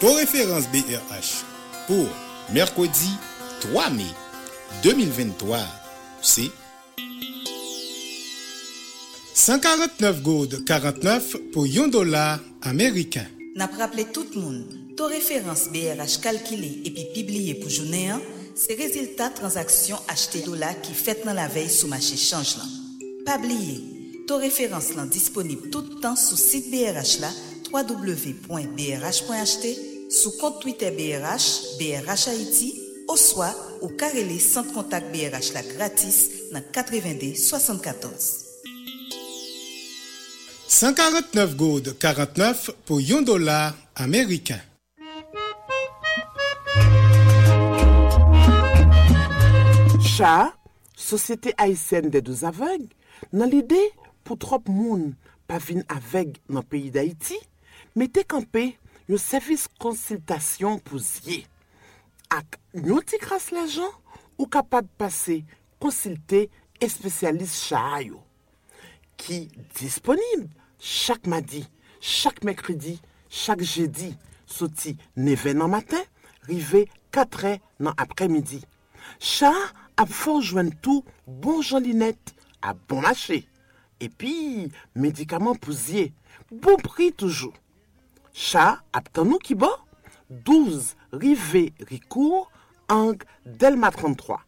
Pour référence BRH, pour mercredi 3 mai 2023, c'est 149 gourdes 49 pour $1 américain. N'a pas rappelé tout le monde, ton référence BRH calculée et puis publiée pour journée, c'est résultat transaction acheté dollar qui fait dans la veille sous marché change. Pas oublier, ton référence disponible tout le temps sur site BRH là, www.brh.ht, sous compte Twitter BRH, BRH Haïti, au soir, ou carrelé sans contact BRH la gratis dans 90 74. 149 gourdes 49 pour $1 américain. Cha, Société haïtienne des 12 aveugles, dans l'idée pour trop monde pas venir aveugle dans le pays d'Haïti, mettez campé un service consultation pour zier. Ak yon ti kras l'argent ou capable passer consulter un spécialiste chayo qui disponible chaque mardi, chaque mercredi, chaque jeudi, sorti 9h dans matin, rivé 4h dans après-midi. Cha a fort joindre tout bon Jean-Linette à bon marché et puis médicaments pour zier, bon prix toujours. Cha aptan nou ki bon 12 rivé Ricourt Ang Delma 33.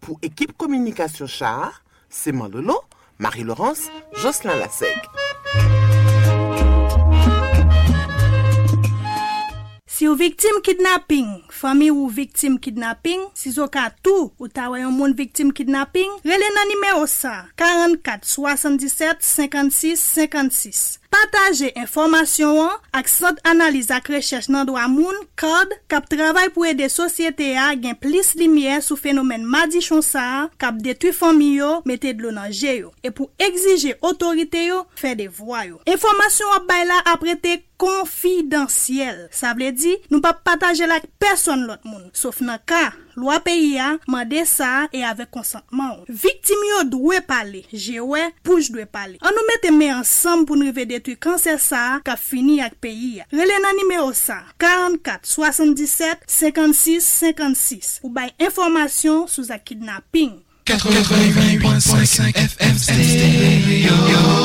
Pour équipe communication Cha, c'est Manlolo, Marie-Laurence, Jocelyn Lasseg. Si ou victime kidnapping, famille ou victime kidnapping, si zo ka tou ou ta wè yon moun victime kidnapping, rele nan numéro sa 44 77 56 56. Partager information ak centre analyse ak recherche nan droit moun code k'ap travail pour aider société a gen plus lumière sou phénomène madichon sa k'ap détruit famille yo, mettez de l'eau nan jè yo et pour exiger autorité yo faire des voix yo. Information ap bay la aprete confidentiel. Ça veut dire nous pas partager la personne l'autre monde sauf dans cas loi pays a mandé ça et avec consentement. Victime yo doit parler, jouer pouche doit parler. On nous mette main ensemble pour nous river détruire cancer ça qu'a fini avec pays. Relé nan numéro ça 44 77 56 56 ou bay information sous a kidnapping. 88.5 FM Stereo.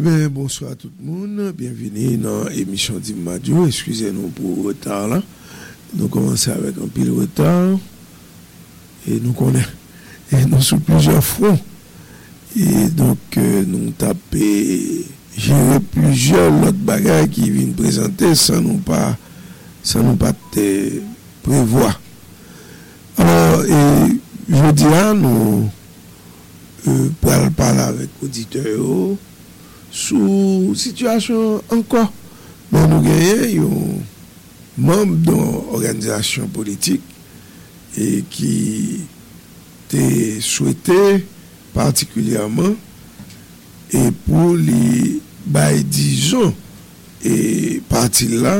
Eh bien, bonsoir à tout le monde. Bienvenue dans l'émission d'Imadiou. Excusez-nous pour le retard là. Nous commençons avec un pile retard. Et nous connaissons. Et nous sommes plusieurs fronts. Et donc, nous tapons. J'ai plusieurs autres bagages qui viennent présenter sans nous pas te prévoir. Alors, et je dis là, nous parlons avec auditeurs. Sous situation encore, mais nous gagnons un membre d'une organisation politique et qui te souhaitait particulièrement et pour les bail disons et parti là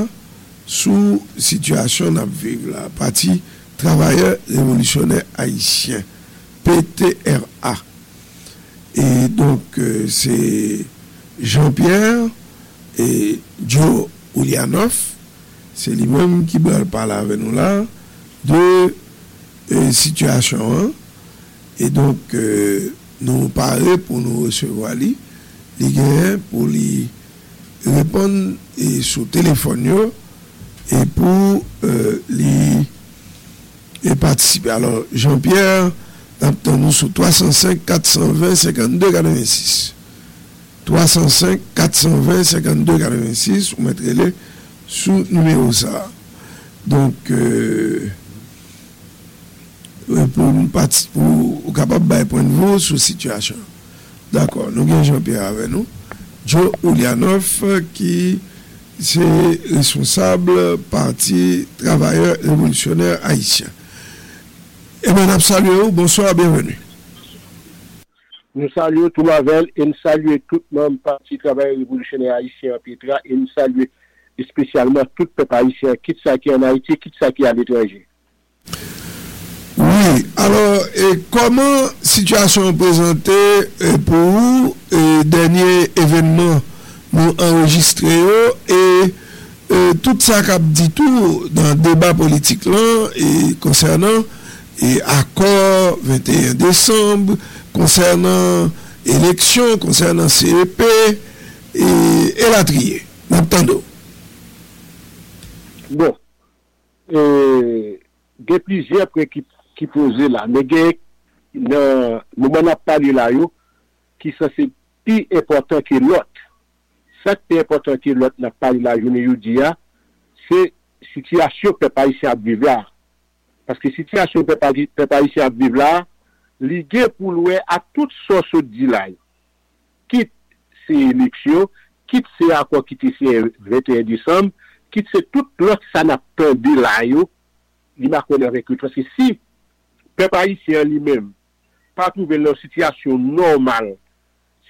sous situation à vivre la parti travailleurs révolutionnaires haïtiens PTRA et donc c'est Jean-Pierre et Joe Oulianov, c'est lui-même qui va parler avec nous là de situation. Hein? Et donc, nous parler pour nous recevoir lui, les gars, pour lui répondre et sur téléphone et pour lui et participer. Alors, Jean-Pierre, nous sur 305 420 52 86. 305 420 52 86 vous mettrez-les sous numéro ça. Donc pour capable bail point de vue sur situation. D'accord, nous avons Jean-Pierre avec nous, Joe Oulianov qui c'est responsable parti travailleurs révolutionnaires haïtiens. Et madame salut, bonsoir, bienvenue. Nous saluons tout Mavel et nous saluons tout le monde parti travail révolutionnaire haïtien en Pétra et nous saluons spécialement tout le peuple haïtien, quitte ça qui est en Haïti, quitte ça qui est à l'étranger. Oui, alors et comment situation présentée pour vous, dernier événement nous enregistré et tout ça qu'a dit tout dans le débat politique là et concernant et accord 21 décembre concernant élection, concernant CEP et la trier. N'entendons. Bon. Il y a plusieurs qui posent là. Mais il y a un moment parlé là qui est plus important que l'autre. Ce qui est important que l'autre n'a pas parlé là, je ne dis pas, c'est la situation que pas ici à vivre là. Parce que la situation que pas ici à vivre là, ligué pour louer à toutes sortes de dilai. Quitte ces élections, quitte ces accords, quitte ces 21 décembre, quitte ces tout l'autre ça n'a pas de laio, il m'a connu avec eux. Parce que si le peuple haïtien lui-même pas trouver leur situation normale,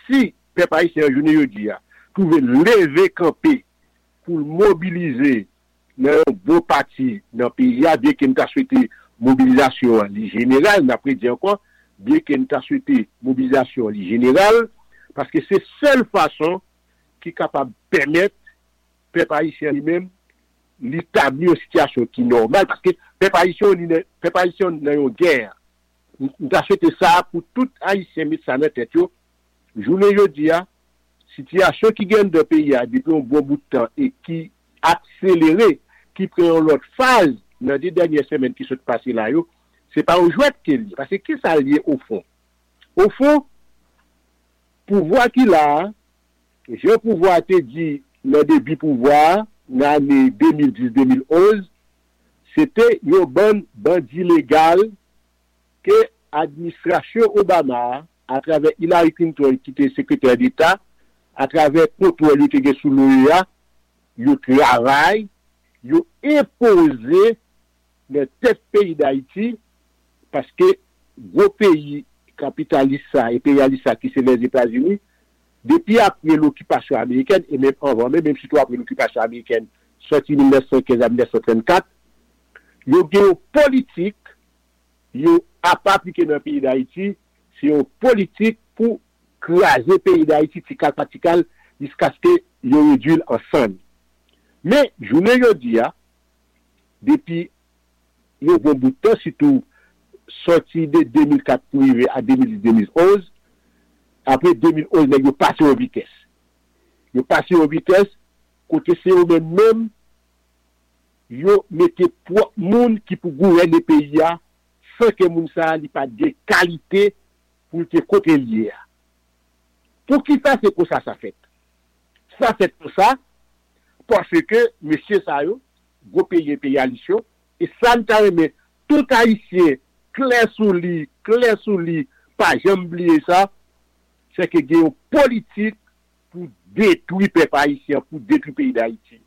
si le peuple haïtien, je ne dis pas, trouver lever camper pour mobiliser dans un beau parti, dans le pays, dès qu'il a souhaité mobilisation générale, d'après dire encore, bien que nous t'a souhaité mobilisation générale, parce que c'est seule façon qui est capable de permettre le peuple haïtien lui-même d'établir une situation qui est normale, parce que le peuple haïtien n'a une guerre. Nous t'a souhaité ça pour tout haïtien mettre ça dans la tête. Je vous dis, la situation qui gagne dans le pays depuis un bon bout de temps et qui accélère, qui prend l'autre phase dans les dernières semaines qui sont passées là, c'est pas au jouet qu'il y a. Parce que qui ça lié au fond? Au fond, pouvoir qu'il a, je pouvoir te dit, le début pouvoir, l'année 2010-2011, c'était une bonne bandit légal que l'administration Obama, à travers Hillary Clinton, qui était secrétaire d'État, à travers contrôle qui était sous l'OEA, il travaille, il imposé dans le pays d'Haïti. Parce que gros pays capitalistes et impérialistes qui sont les États-Unis, depuis après l'occupation américaine, et même avant, même surtout après l'occupation américaine, sorti 1915 à 1934, il y a une politique, il n'y a pas appliqué dans le pays d'Haïti, c'est une politique pour craser le pays d'Haïti, tical-patical, jusqu'à ce qu'il y ait réduit ensemble. Mais, je ne dis pas, depuis le bon bout de temps, surtout, sorti de 2004 pour arriver à 2010-2011, après 2011, ils ont passé aux vitesses. Yo passé aux vitesses côté c'est eux même yo mettez propre monde qui pour gouverner pays a sans que moun ça li pas de qualité pour te côté lié. Pour qui ça c'est pour ça ça fait. Ça fait pour ça parce que monsieur ça yo go payer allition et ça n'ta mais tout haïtien clair sous lui pas jamais oublier ça c'est que gagne politique pour détruire peuple haïtien, pour détruire pays d'Haïti.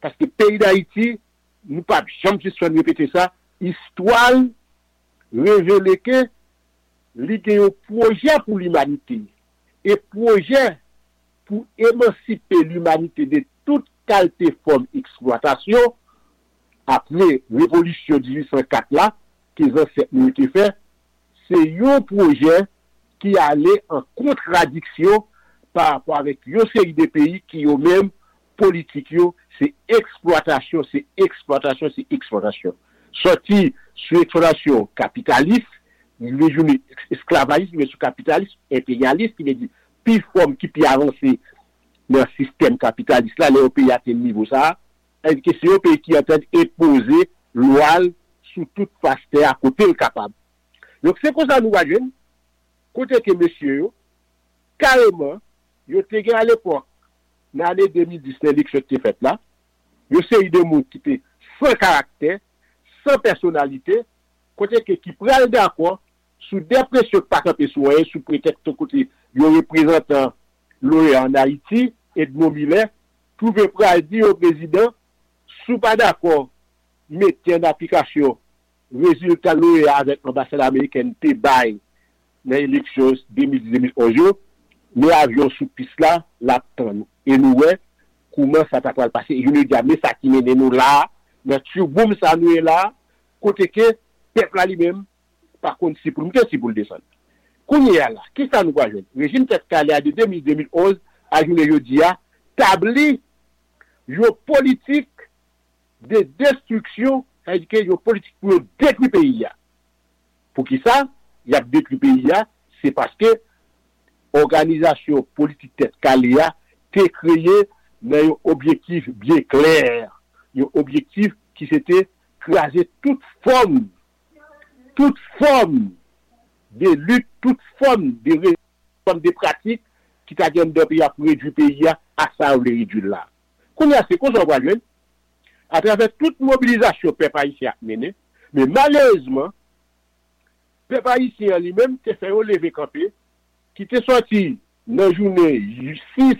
Parce que pays d'Haïti, nous pas jamais de répéter ça, histoire révèle que l'idée au projet pour l'humanité et projet pour émanciper l'humanité de toute qualité forme exploitation après révolution 1804 là qu'ils ont fait faire, c'est un projet qui allait en contradiction par rapport avec une série de pays qui ont même politique, c'est exploitation, c'est exploitation, c'est exploitation. Sorti sur exploitation capitaliste, les journées esclavagisme, mais sur capitalisme, impérialiste, qui veut dire, plus forme qui peut avancer dans le système capitaliste, là, les pays à ce niveau ça, et que c'est un pays qui est en train d'imposer l'oil sur toute face terre à côté le capable. Donc, c'est comme ça nous voyons, côté que monsieur, carrément, yo te gen à l'époque, dans l'année 2010, l'élection qui était faite là, yo série de monde qui était sans caractère, sans personnalité, côté que qui prend d'accord sous des pressions de pas camper sur sous prétexte côté yo représentant l'OE en Haïti Edmond Miller trouver prêt dire au président sous pas d'accord mettre en application résultat l'OE avec l'ambassade américaine te bail dans l'élection 2010-2011. Nous avions sous piste là, l'attendre. Et nous, comment ça t'a passé? Je ne dis jamais ça qui mène nous là. Mais tu boum, ça nous est là. Côté que, peuple là lui-même, par contre, si pour nous, si pour le descendre. Qu'on y a là, qui ça nous va jouer? Régime tête calée de 2011 à journée Yodia, tabli, yo politique de destruction, c'est-à-dire que yo politique pour détruire le pays. Pour qui ça? Il y a détruit le pays, c'est parce que organisation politique tête Calia t'est créé dans un objectif bien clair, un objectif qui c'était craser toute forme de lutte, toute forme de pratiques qui t'a gagné dans pays pour réduire pays à ça ou réduire là. Qu'on y a c'est qu'on voit jeune à travers toute mobilisation peuple haïtien mené, mais malheureusement peuple haïtien lui-même t'est fait lever camper qui était sorti dans la journée 6,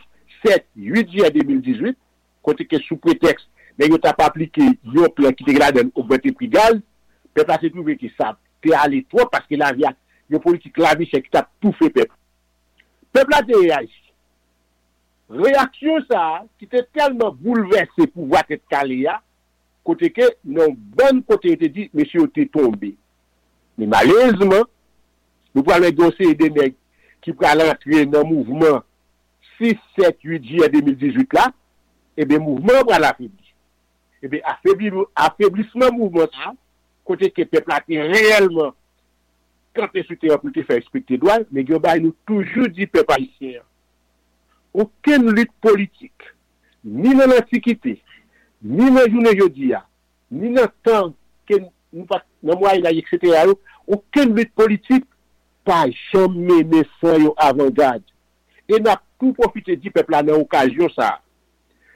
7, 8 juillet 2018, côté que sous prétexte, mais il n'a pas appliqué le plan qui était là dans le prix gaz, peut pas se trouver que ça t'est allé trop parce que la vie, le politique, la vie, c'est qui t'a tout fait, peuple. Peuple a réagi. Réaction, ça, qui était tellement bouleversée pour voir cette caléa, côté que, non, bonne côté, était dit, monsieur, t'es tombé. Mais malheureusement, nous prenons le dossier des nègres qui va l'entrer dans le mouvement 6, 7, 8 juillet 2018 là, et bien, mouvement va l'affaiblir. Et bien, affaiblissement mouvement ça, côté que le peuple a réellement, quand il est sur terre, pour te faire respecter droit, mais il nous toujours dit, peuple haïtien, aucune lutte politique, ni dans l'Antiquité, ni dans la journée aujourd'hui, ni dans le temps, dans le mois, etc., aucune lutte politique, pas jamais mes soins avant-garde. Et n'a tout profité du peuple à l'occasion ça.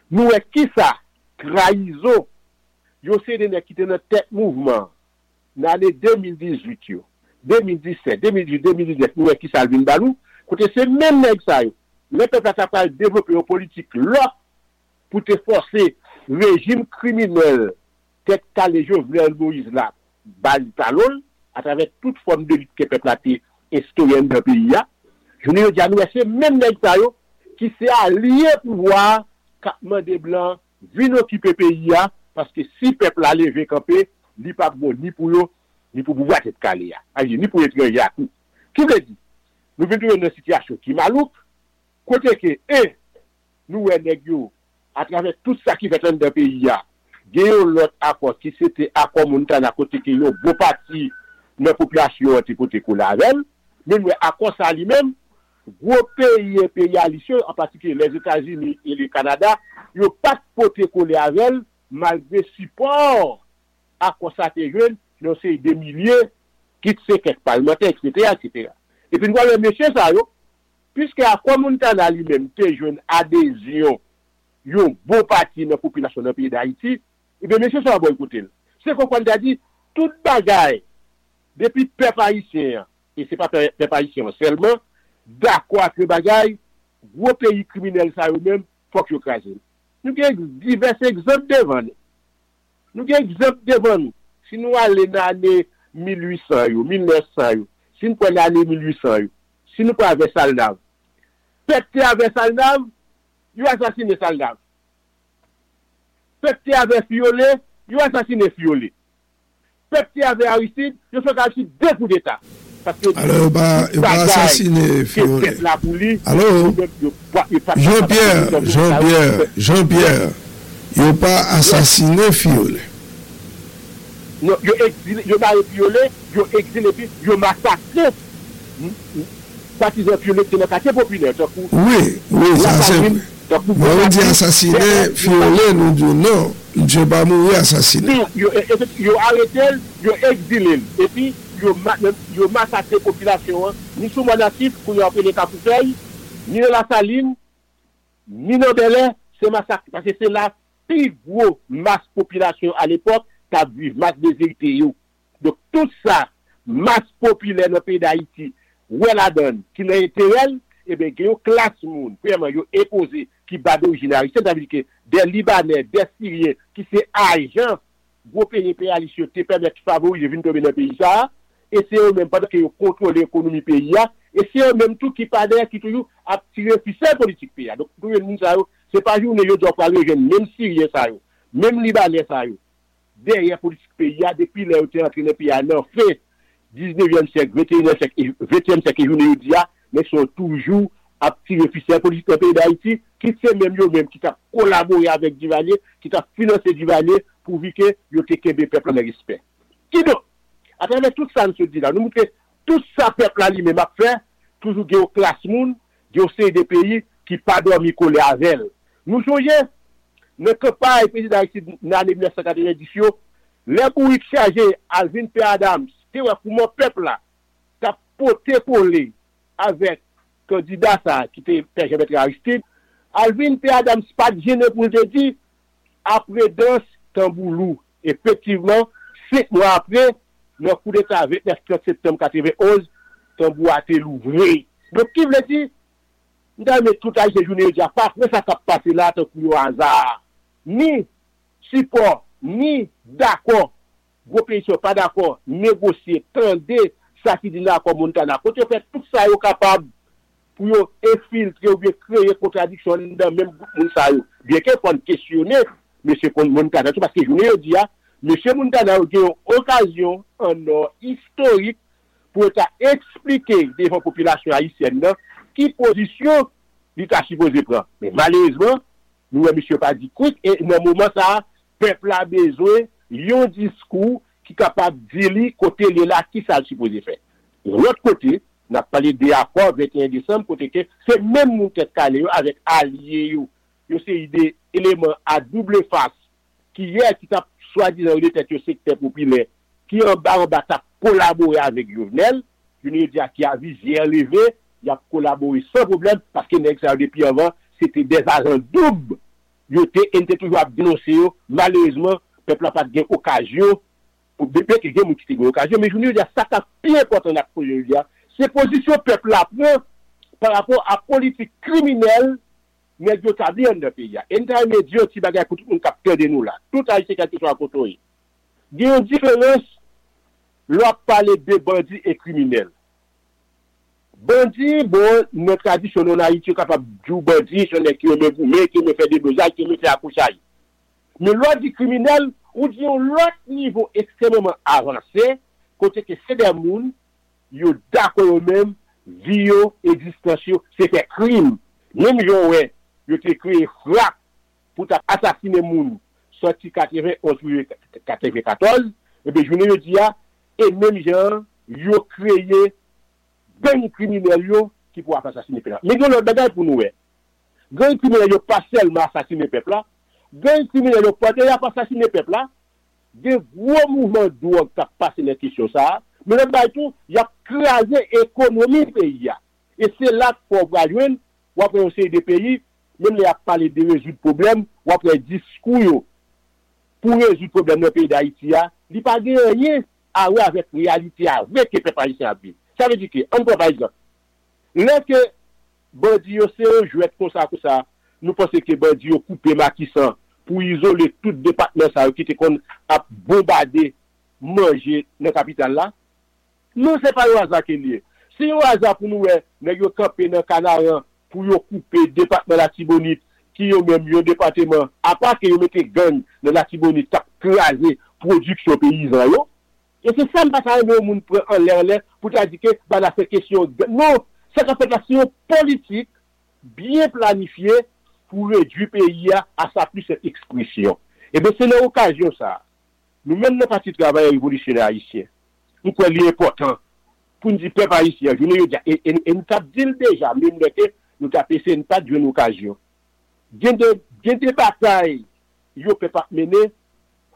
Nous est qui ça? Trahison. Yo c'est des qui dans tête mouvement. Dans l'année 2018 yo, 2017, 2018, 2019, nous est qui ça vinn balou? Côté c'est même nèg ça yo. Le peuple a pas développer une politique là pour te forcer régime criminel tête calé Jovenel Moïse là, bal talol à travers toute forme de lutte que peuple a été historienne dans le pays. Je ne dis à nous, c'est même l'État qui s'est allié pouvoir, capement des Blancs, venir occuper le pays, parce que si le peuple a levé camper, il n'y a pas bon ni pour eux, ni pour pouvoir être calé, ni pour être étranger à tout. Qui veut dire? Nous venons dans une situation qui malouque, côté que, nous, à travers tout ça qui fait dans le pays, il y a l'autre accord qui c'était accord montagne à côté que le beau parti. La population est côté collavel, mais nous, à quoi ça lui-même, gros pays impérialistes, en particulier les États-Unis et le Canada, ils n'ont pas porté collé avec elle, malgré support à constater jeunes, nous c'est des milliers qui sont quelques parlementaires, etc., etc. Et puis nous voyons le monsieur ça, puisque à quoi Montana lui-même des jeunes adhésion, une bonne partie de la population du pays d'Haïti, et bien monsieur ça va écouter. C'est qu'on a dit toute bagaille depuis peuple haïtien, et c'est pas peuple haïtien seulement, d'accord avec le bagaille, gros pays criminels ça eux-mêmes, faut que crasent. Nous avons divers exemples devant nous. Si nous allons dans l'année 1800, 1900, si nous prenons l'année 1800, si nous prenons avec Salnav, pété avec Salnav, ils assassinent Salnav. Pété avec Fiolé, ils assassinent Fiolé. Pété avec Aristide, ils sont assassiné deux coups d'État. Parce que alors, ils va assassiner Fiolé. Alors, Jean-Pierre, ils n'ont pas assassiné Fiolé. Non, yo exilé, yo m'a violé, yo exilé puis yo massacré. Partisan violé dans le quartier populaire. Oui, ça c'est. Moi on dit assassiné, violé nous dit non, je pas mourir assassiné. Yo arrêté, yo exilé et puis yo massacré population, ni sous Monastif pour y appeler Capouteil, ni dans la Saline, ni dans Belin, c'est massacre parce que c'est la plus grosse masse population à l'époque. T'as vu, masse déshérité. Donc, tout ça, masse populaire dans le pays d'Haïti, où elle a donné, qui n'a été réelle, eh bien, il y a une classe monde, premièrement, il y a imposé qui bat d'origine. C'est-à-dire que des Libanais, des Syriens, qui sont agents, gros pays impérialistes, qui permettent de favoriser une tomber dans le pays, ça, et c'est eux-mêmes, pendant qu'ils contrôlent l'économie pays, et c'est eux-mêmes tout qui parlent, qui toujours a tiré ficelle politique pays. Donc, tout le monde, c'est pas jour où ils doivent parler aux jeunes, même Syriens, ça, même Libanais, ça, derrière politique pays depuis les auteurs qui ne pays à l'en fait 19e siècle 21e siècle 20e siècle aujourd'hui mais sont toujours actifs officiels politiques dans pays d'Haïti qui c'est même eux même qui t'a collaboré avec Duvalier qui t'a financé Duvalier pour que yo te kembe peuple en respect qui donc à travers tout ça nous se dit là nous montre tout ça peuple là lui-même a fait toujours des classe monde des pays qui pas dormi collé avec elle nous songeons ne que pas le président d'Haïti dans l'année 1998, les bourriques chargés, Alvin P. Adams, c'est pour mon peuple là, qui a porté collé avec le candidat qui était Pierre-Jean Aristide. Alvin P. Adams, pas de gêne pour te dire, après danse, Tamboulou, effectivement, 5 mois après, le coup d'État 29 septembre 1991, Tamboulou a été l'ouvrier. Donc, qui veut dire, nous avons tout à l'heure journée déjà pas, mais ça a passé là, tant qu'il y a un hasard. Ni support, ni d'accord. Vos pays ne sont pas d'accord. Négocier, tendez, ça qui dit là comme Montana. Quand vous faites tout ça, vous êtes capable pour infiltrer ou bien créer contradiction dans même Montana. Bien qu'il faut questionner M. Montana, parce que je vous dis, M. Montana a eu une occasion, un or historique, pour expliquer devant la population haïtienne qui position il t'a supposé prendre. Mais malheureusement, nous, monsieur, pas dit quick, et dans le moment, ça, peuple a besoin d'un discours qui est capable de dire côté là qui ça supposé faire. De l'autre côté, on a parlé des accords 21 décembre, côté que c'est même nous tête calé avec alliés, c'est des éléments à double face, qui t'a soi-disant de tête au secteur populaire, qui en bas, t'a collaboré avec Jovenel, qui a visé élevé, il a collaboré sans problème parce que depuis avant c'était des agents doubles. Ils étaient toujours à dénoncer. Malheureusement, le peuple n'a pas eu occasion pour depuis que gens qui ont occasion mais je veux dire ça plus important la position c'est position peuple là par rapport à politique criminelle mais établie dans le pays. Intermédiaire qui bagarre pour tout le capteur de nous là. Tout a été quelque chose à côtoyer. Il y a une différence lorsqu'on parle de bandits et criminels. Bandit, bon, notre tradition en Haïti est capable de jouer bandit, qui me gourmet, qui me fait des dosages, qui me fait accouchage. Mais l'autre du criminel, on dit l'autre niveau extrêmement avancé, côté que c'est des gens, ils sont d'accord eux-mêmes, vie, existence, c'est un crime. Même les gens, ils ont créé frappe pour assassiner les gens, sorti 91 juillet 94, et bien je ne dis pas, et même les gens, ils ont créé gang criminel qui pourra assassiner peuple. Mais dans le bagage pour nous, grand criminel yo pas seulement assassiner peuple là, grand criminel yo pas assassiner peuple là, des gros mouvements drogue qui passent les questions ça, mais le bail tout, il a crasé économie pays là. Et c'est là qu'on va joindre ou après on sait des pays même les a parlé de résoudre problème ou après discours pour résoudre problème dans le pays d'Haïti là, il pas rien à voir avec réalité avec que peuple haïtien a. Ça veut dire que on prend par exemple lorsque Bandi yo c'est un jouet comme ça nous pensons que bandi yo couper Makisan pour isoler tout département ça qui te kon a bombarder manger dans capitale là non c'est pas au hasard que lié si au hasard pour nous nèg yo camper dans Canaran pour yo couper département la Tibonite qui yo même yo département à part que yo mette gang dans la Tibonite t'a craser production paysan yo et c'est ça pas ça le monde prend en l'air pour t'a dire que bah la question non. C'est une affectation politique bien planifiée pour réduire le pays à sa plus expression. Et bien, c'est l'occasion, ça. Nous-mêmes, le Parti travail révolutionnaire haïtien, nous croyons qu'il est important pour nous dire peuple haïtien, je ne dis et nous avons dit déjà, même que nous avons passé une part d'une occasion. Des batailles, il ne peut pas mener, il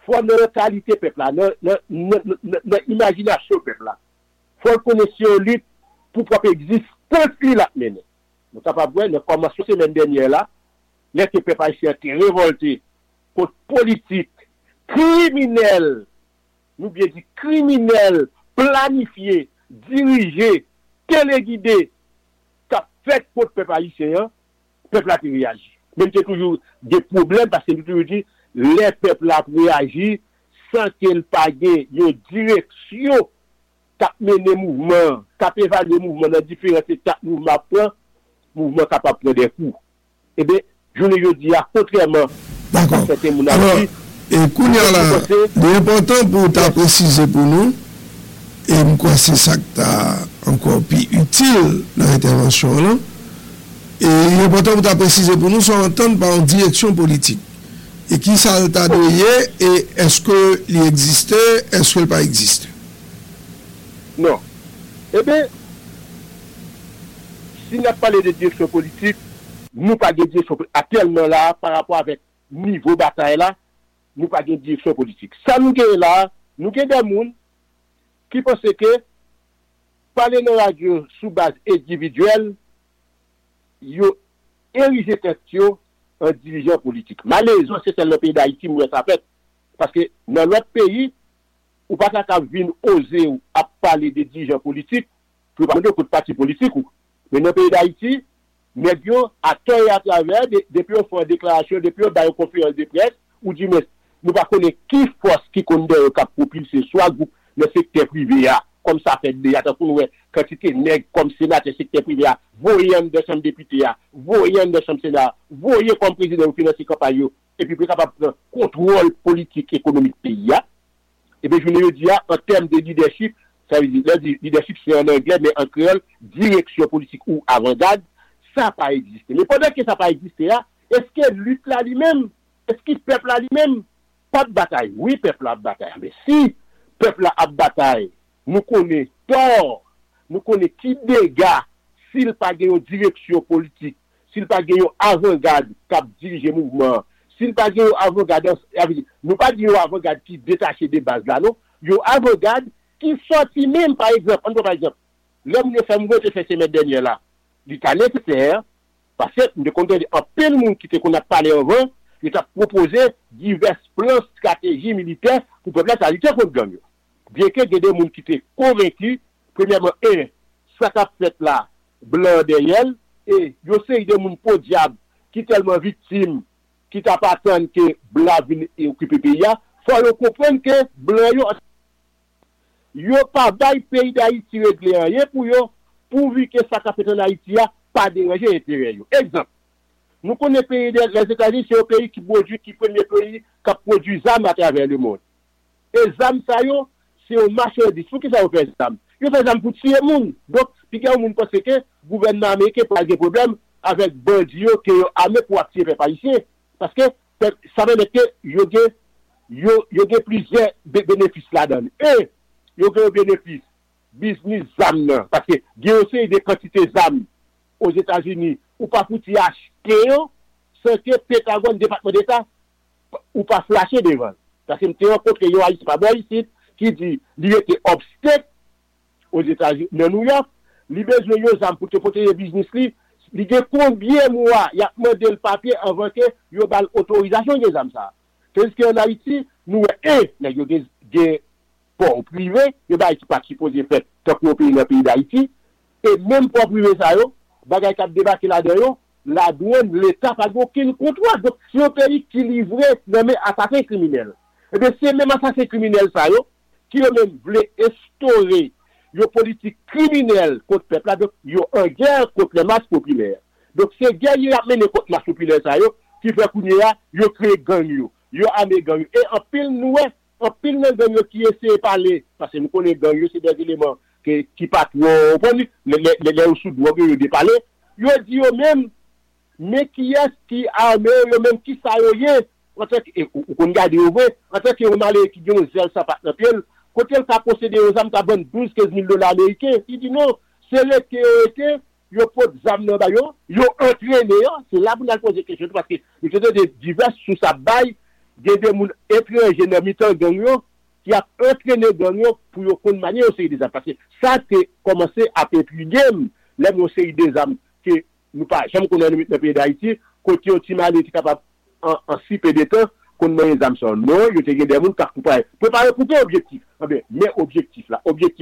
faut une mentalité peuple, une imagination peuple, il faut connaître une lutte pour pouvoir exister. Conflit la mener. Nous capables voir notre formation semaine dernière là, les peuple haïtien était révolté contre politique criminelle. Nous bien dit criminelle, planifiée, dirigée, téléguidée, qu'a fait contre peuple haïtien, peuple là qui réagit. Même c'est toujours des problèmes parce que nous toujours dit les peuples là réagir sans qu'elle pague une direction. Cap mener mouvement, cap évaluer mouvement dans différentes étapes mouvement capable prendre des coups. Eh bien, je ne dis pas contrairement à certains mon avis. Et Kounia là, l'important pour ta préciser pour nous et me croire c'est ça que t'a encore plus utile dans l'intervention là. Et l'important pour ta préciser pour nous sont entendre par une direction politique. Et qui ça t'a donné et est-ce que il existait, est-ce qu'il pas existé? Non. Eh bien, si nous parlons de direction politique, nous pas de direction actuellement là par rapport avec niveau bataille là, nous pas de direction politique. Ça nous gagne là, nous gagne des monde qui pensent que parler dans la radio sous base individuelle, yo érigé tête yo en dirigeant politique. Malheureusement, c'est le pays d'Haïti où ça fait parce que dans l'autre pays ou pas qu'à venir oser ou à parler de dirigeants politiques, pour parler de parti politique. Mais dans le pays d'Haïti, les gens, à tort et à travers, depuis qu'on fait une déclaration, depuis qu'on fait une conférence de presse, ou dit, mais nous ne connaissons qui force qui condamne au cap propulsé, soit le secteur privé, comme ça fait déjà, quand c'était nègre, comme sénat, le secteur privé, voyez de chambre député, voyez de chambre sénat, voyez comme président ou financier campagne, et puis capable de prendre contrôle politique économique pays. Et bien, je ne dis pas, en termes de leadership, ça veut dire, le leadership c'est en anglais, mais en créole, direction politique ou avant-garde, ça n'a pas existé. Mais pendant que ça n'a pas existé, est-ce que lutte là lui-même, est-ce que peuple là lui-même, pas de bataille? Oui, peuple a bataille. Mais si peuple a bataille, nous connaissons tort, nous connaissons qui dégâts, s'il n'a pas une direction politique, s'il n'a pas une avant-garde qui dirige le mouvement, s'il pas de avant-garde, nous pas de avant-garde qui détaché des bases là, non. Yo avant-garde qui sortit même, par exemple, on par exemple, l'homme ne fait mourir cette semaine dernière là. Il est nécessaire, parce que nous comptons en plein monde qui te qu'on a parlé avant, qui t'a proposé divers plans, stratégies militaires pour peuple à lutter contre gang. Bien que des gens qui t'es convaincus, premièrement, ça qu'a fait là, blanc derrière, et yo sais des gens pour diable qui tellement victime qui t'a pas attendu que blanc vienne occuper pays là, faut le comprendre que blanc yo pas bail pays d'Haïti régler rien pour yo pourvu que ça qu'a fait en Haïti là pas déranger intérêt yo. Exemple, nous connaissons pays des États-Unis, c'est un pays qui produit qui premier pays qui produit armes à travers le monde. Et armes ça yo c'est un marché de fou qui ça fait armes. Yo fait armes pour tuer monde. Donc puis quand on pense que gouvernement américain pas de problème avec bandits yo que yo armé pour tuer peuple haïtien. Parce que ça veut dire que y a plusieurs bénéfices là-dedans. Et y a un bénéfice business ZAM. Parce que y a aussi des quantités ZAM aux États-Unis ou pas pour t'y acheter sans que Pentagone département d'État ou pas flasher devant parce que me rencontre yo Haïti pas bon ici qui dit il était obstacle aux États-Unis de New York li besoin yo zam pour te protéger business li li gen combien mois y a demandé le papier avant que yo bal autorisation des zam ça parce que en Haïti nous les yo des pour privé yo ba pas supposé faire tant que le pays d'Haïti et même pour privé ça yo bagay k'ap débarquer là-dedans la douane l'état pas aucun contrôle donc c'est un pays qui livre nommé assassin criminel et bien c'est même assassin criminel ça yo qui même voulait instaurer yo politique criminelle contre peuple là donc yo en guerre contre les masses populaires donc c'est guerre yo a mené contre masses populaires ça yo qui fait kounya yo créer gang yo armé gang et en pile nan gang yo qui essaie parler parce que nous connaît gang yo c'est des éléments qui pas trop connu les sous drogue yo de parler yo dit yo même mais qui est qui armé yo même qui ça yo rien en tant que on garde yo vrai en tant que on allait qui gon zèle ça pas dans pied quand elle a procédé aux armes ta bonne $12,000 américains il dit non c'est le théorité yo pot zam nan ba yo entraîné c'est là pour la poser question parce que il était des divers sous sa bail des moun étranger dans mitan gang yo qui a entraîné gang yo pour yo kon manier au série des armes parce que ça c'est commencé à pépuguer les mon série des armes que nous pas jamais connait dans pays d'Haïti côté ti mali qui capable en si peu de temps qu'on met les armes sur non yo te gen des moun ka préparer pour ton objectif mais objectif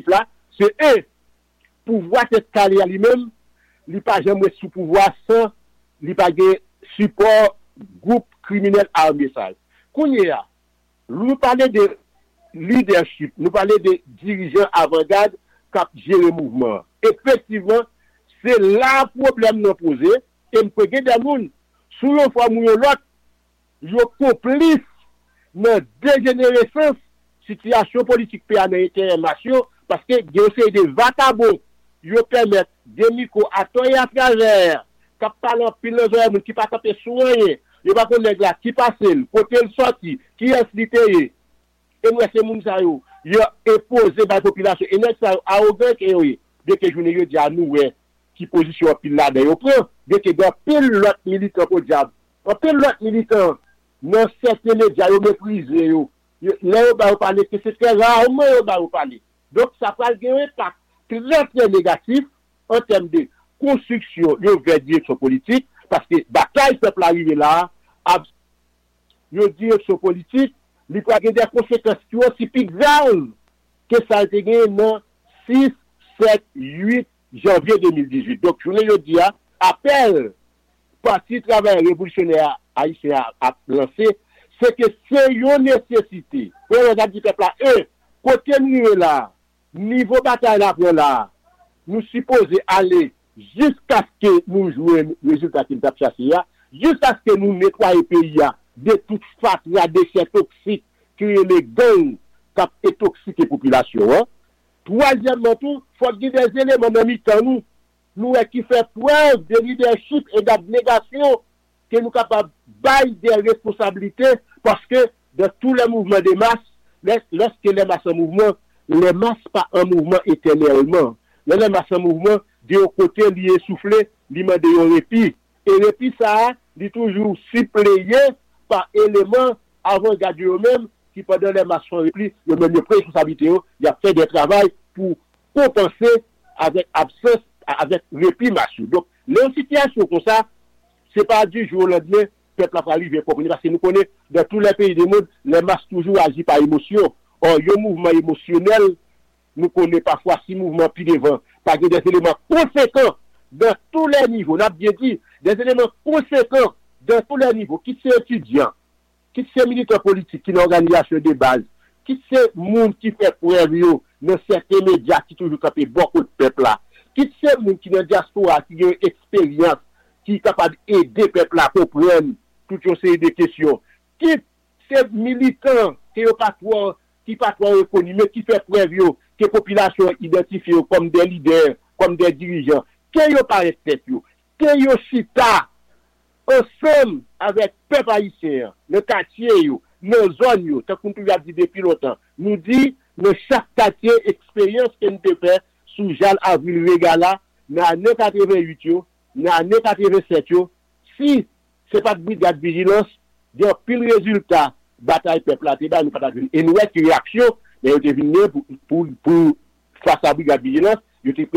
là c'est un pouvoir cette carrière lui-même li pas jamais sous pouvoir sans li pas gen support groupe criminel armé ça kounya nous parler de leadership nous parler de dirigeants avant-garde cap gérer mouvement effectivement c'est là problème nous poser et me que des moun sous une fois moun l'autre yo complice dans dégénérescence situation politique pays en international parce que yo c'est des vagabonds yo permettent des micro à toi à travers cap parlant pile les qui pas taper soigner yo pas connaître là qui passer côté le sorti qui est litéré et moi c'est moun ça yo yo imposé par population et nèg ça arrogant et oui dès que journée yo dit à nous ouais qui position pile là dedans yo prend dès que dans pile l'autre militant au diable en pile l'autre militant non certains médias yo mépriser yo là yo ba parler que c'est très rarement yo ba parler donc ça va avoir un impact très négatif en termes de construction yo vers direction politique parce que bataille peuple arrivé là yo direction politique li pa gen des conséquences qui aussi plus graves que ça a été dans 6 7 8 janvier 2018 donc je le dis appel parti travail révolutionnaire haïtien a lancé c'est que c'est une nécessité pour les gens du peuple là côté nous là niveau bataille là pour là nous supposons aller jusqu'à ce que nous jouions résultat qui t'a chassé jusqu'à ce que nous nettoyer pays de toute façon, il y a des déchets toxiques qui les gangs qui toxiquent les populations. Hein? Troisièmement, il faut qu'il y ait des éléments dans le nous, nous qui fait preuve de leadership et d'abnégation, que nous capables de des responsabilités, parce que dans tous les mouvements des masses, lorsque les masses en mouvement, les masses pas en mouvement éternellement. Les masses en mouvement, de côté, ils essoufflés, ils demandent un répit. Et répit, ça, ils toujours suppléé par élément avant garder eux-mêmes qui pendant les marches repli le même responsabilité il a fait des travail pour compenser avec absence avec repli marche donc les situations comme ça c'est pas du jour au lendemain peuple a pas arrivé pour parce que nous connaît dans tous les pays du monde les marches toujours agit par émotion or le mouvement émotionnel nous connaît parfois six mouvements plus devant parce que des éléments conséquents dans tous les niveaux on a bien dit des éléments conséquents dans tous les niveaux, qui c'est étudiant, qui c'est militaire politique, qui est organisation de base, qui c'est monde qui fait preuve dans certains médias qui toujours capé beaucoup de peuple là, qui c'est monde qui dans diaspora qui a une expérience, qui est capable d'aider peuple là pour prendre toute une série de questions, qui c'est militant qui est patron, qui patron économique, qui fait preuve que population identifie comme des leaders, comme des dirigeants, qui est par respect, qui est chita ensemble avec peuple haïtien, le quartier, nos zones, tant qu'on peut dire depuis longtemps, nous dit, le chaque quartier, expérience qu'on peut faire, sous Jean Avril Regala, dans l'année 88, dans l'année 87, si ce n'est pas de brigade vigilance, il y a plus de résultats bataille peuple là-bas, nous pas de. Et nous avons une réaction, mais nous devons pour face à la brigade vigilance, nous devons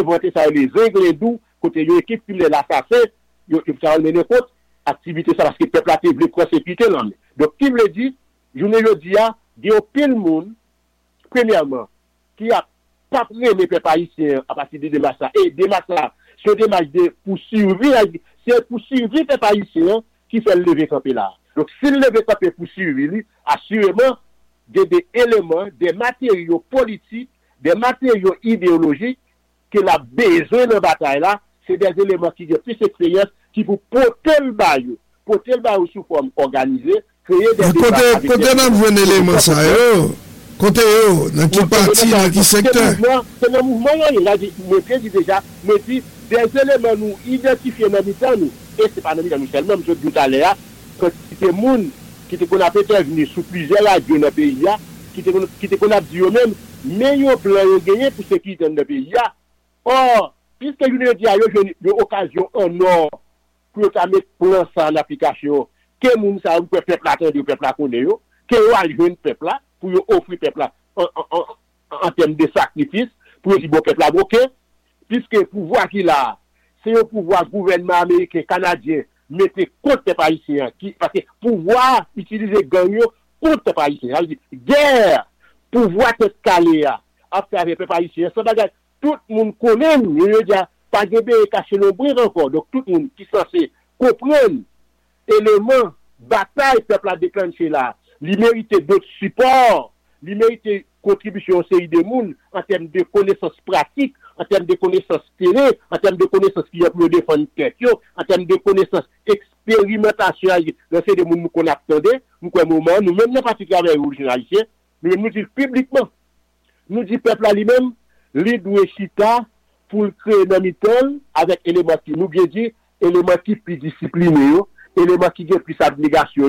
inventer ça, les règles d'où, côté une équipe qui les assassins, nous devons mener compte, activité ça, parce que peuple là, il veut prosécuter l'homme. Donc, qui me dit, je ne dis pas, il y a plein de monde, premièrement, qui a pas pris les peuples haïtiens à partir de Demassa. Et Demassa, c'est des matchs pour survivre, c'est pour survivre les peuples haïtiens qui fait lever campé là. Donc, si le lever campé pour survivre, assurément, il y a des éléments, des matériaux politiques, des matériaux idéologiques que la besoin dans la bataille là, c'est des éléments qui ont plus d'expérience, qui vous portent le bail sous forme organisée, créer des débats. Côté même vous un élément ça, côté dans qui parti, dans qui secteur. C'est le mouvement, il a dit, déjà, me dit, des éléments nous identifier dans le nous. Et c'est pas dans le temps, seulement, je dis tout à l'heure, quand c'était monde qui était qu'on a intervenu sous plusieurs radios dans le pays, qui était qu'on a dit eux-mêmes, meilleur plan gagné pour ceux qui étaient dans le pays. Or, puisque je ne dis pas, occasion en or pour mettre plan ça en application, que moun sa ou peuple attend du peuple connaît yo, que yo a jeune peuple là pour offrir peuple en termes de sacrifice pour dire bon peuple là OK puisque pouvoir qui là c'est au pouvoir gouvernement américain canadien mettez contre peuple haïtien qui parce que pouvoir utiliser gang contre peuple haïtien guerre pouvoir te caler à faire avec peuple haïtien ça bagage tout monde connaît je dis pas de bé cacher l'ombre encore donc tout monde qui censé comprendre élément bataille peuple a déclenché là il mérite d'autres supports il mérite contribution aux séries de monde en termes de connaissances pratiques en termes de connaissances télé en termes de connaissances qui pour défendre tête en termes de connaissances expérimentation dans ces de monde nous qu'on attendait nous quoi moment nous même pas parti avec originalité mais nous dit publiquement nous dit peuple là lui-même lui doit chita pour créer dans mitan avec élément qui nous bien dit élément qui plus discipliné éléments qui ont plus d'obligation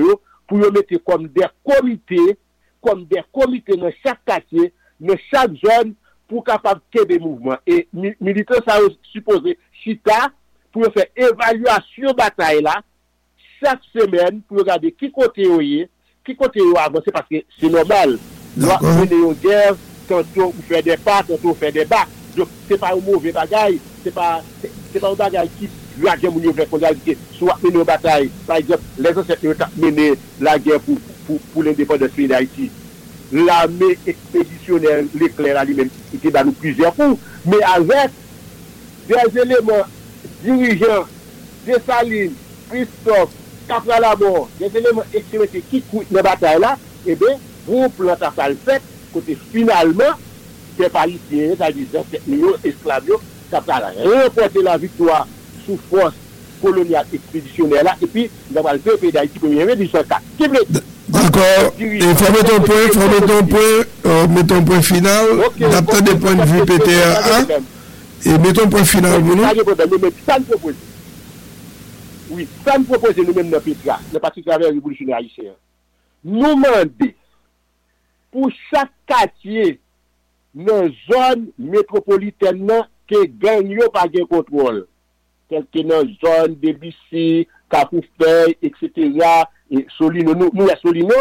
pour mettre comme des comités dans chaque quartier, dans chaque zone, pour capable de créer des mouvements. Et militants, ça supposé chita, pour faire évaluation bataille là, chaque semaine, pour regarder qui côté y avance, parce que c'est normal. Là, on est en guerre, tantôt on fait des pas, tantôt on fait des bas. Donc, c'est pas un mauvais bagaille, c'est pas un bagaille qui la guerre mounion fait qu'on a dit soit une bataille par exemple les ancêtres mené la guerre pour l'indépendance de Haïti l'armée expéditionnaire l'éclair lui-même était dans plusieurs coups mais avec des éléments dirigeants Dessalines Christophe Capral Labor des éléments extrémistes qui coûtent la bataille là et bien vous plantez ça le fait côté finalement des Parisiens c'est-à-dire 7 millions esclaves Capral remporter la victoire sous force coloniale expéditionnaire là et puis dans le pays d'Haïti premier mai 1804. D'accord. Il faut mettre un point, mettons point final. D'après des points de vue PTA et mettons un point final pour nous. Ça nous propose. Oui, ça nous propose nous-mêmes dans PTA, le Parti travailleur révolutionnaire haïtien. Nous demander pour chaque quartier dans zone métropolitaine que gagne pas gain contrôle. Quelques dans zone DBC, Capoufeuille, etc. Et Solino, nous à Solino,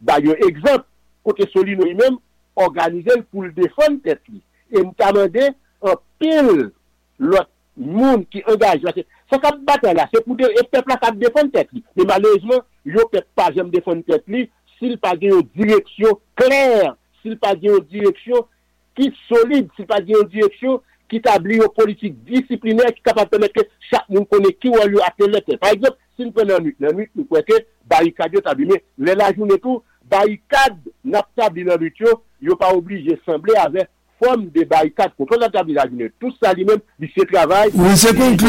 bah un exemple côté Solino lui-même organisé pour le défendre tête lui. Et nous demandé en pile l'autre monde qui engage. Ça cap bataille là, c'est pour le peuple là cap défendre tête lui. Mais malheureusement, yo peut pas jamais défendre tête lui s'il pas une direction claire, s'il pas une direction qui solide, s'il pas une direction qui établit une politique disciplinaire qui est capable de permettre que chaque monde connaît qui va lui atteindre. Par exemple, si nous prenons la nuit, nous croyons que barricade est abîmée. La journée, tout, barricade n'a pas établi la nuit, il n'est pas obligé de sembler avec forme de barricade contre l'établi la journée. Tout ça lui-même, il se travaille. Oui, c'est conclu,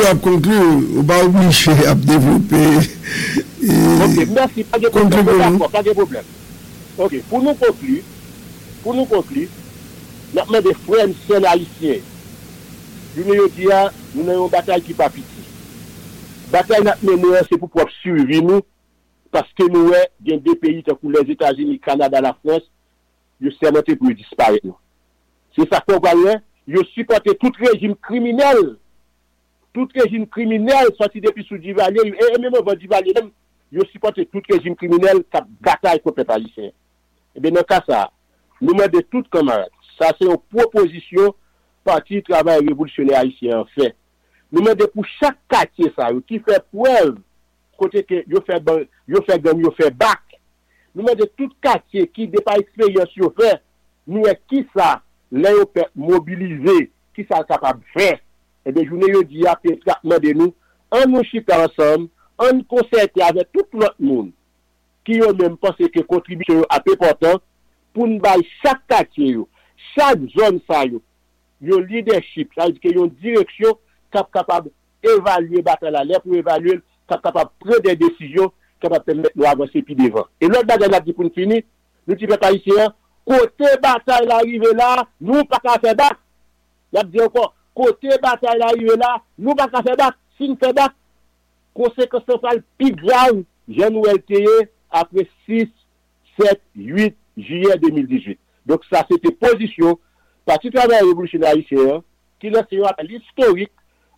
on va obligé à développer. Ok, merci, pas de problème. Pas de problème. Ok, pour nous conclure, maintenant des frères seuls haïtiens. Nous avons une bataille qui n'est pas petite. La bataille c'est pour pouvoir survivre nous, parce que nous avons des pays comme les États-Unis, le Canada, la France, ils sont sermentés pour disparaître. C'est ça qu'on va dire, ils supportent tout régime criminel tout régime criminel sorti depuis sous Duvalier, et même avant Duvalier, ils supportent tout régime criminel qui bataille contre le peuple haïtien. Et bien, dans le cas ça, nous demandons tout camarade. Ça, c'est une proposition parti travail révolutionnaire haïtien en fait. Nous demandons pour chaque quartier ça, qui fait preuve, côté que yo fait bac. Nous demandons tout quartier qui n'est pas expérience yo fait, nous est qui ça, les mobiliser, qui ça capable de faire. Et bien, journée yo dit à traitement de nous, on nous chita ensemble, on concerte avec tout l'autre monde qui yo même pensé que contribution à peu important pour nous bailler chaque quartier yo, chaque zone ça yo. Yo leadership, ça veut dire que yo direction capable d'évaluer bataille à l'air pour évaluer, capable de prendre des décisions, capable de permettre nous avancer plus devant. Et l'autre bagage là dit pour nous finir, nous petit peuple haïtien, côté bataille arrivé là, nous pas qu'à faire battre. Il a dit encore côté bataille arrivé là, nous pas qu'à faire battre, si nous fait battre, conséquence plus grave, je nous LTE après 6 7 8 juillet 2018. Donc ça c'était position parti travail révolutionnaire haïtien qui lance un appel historique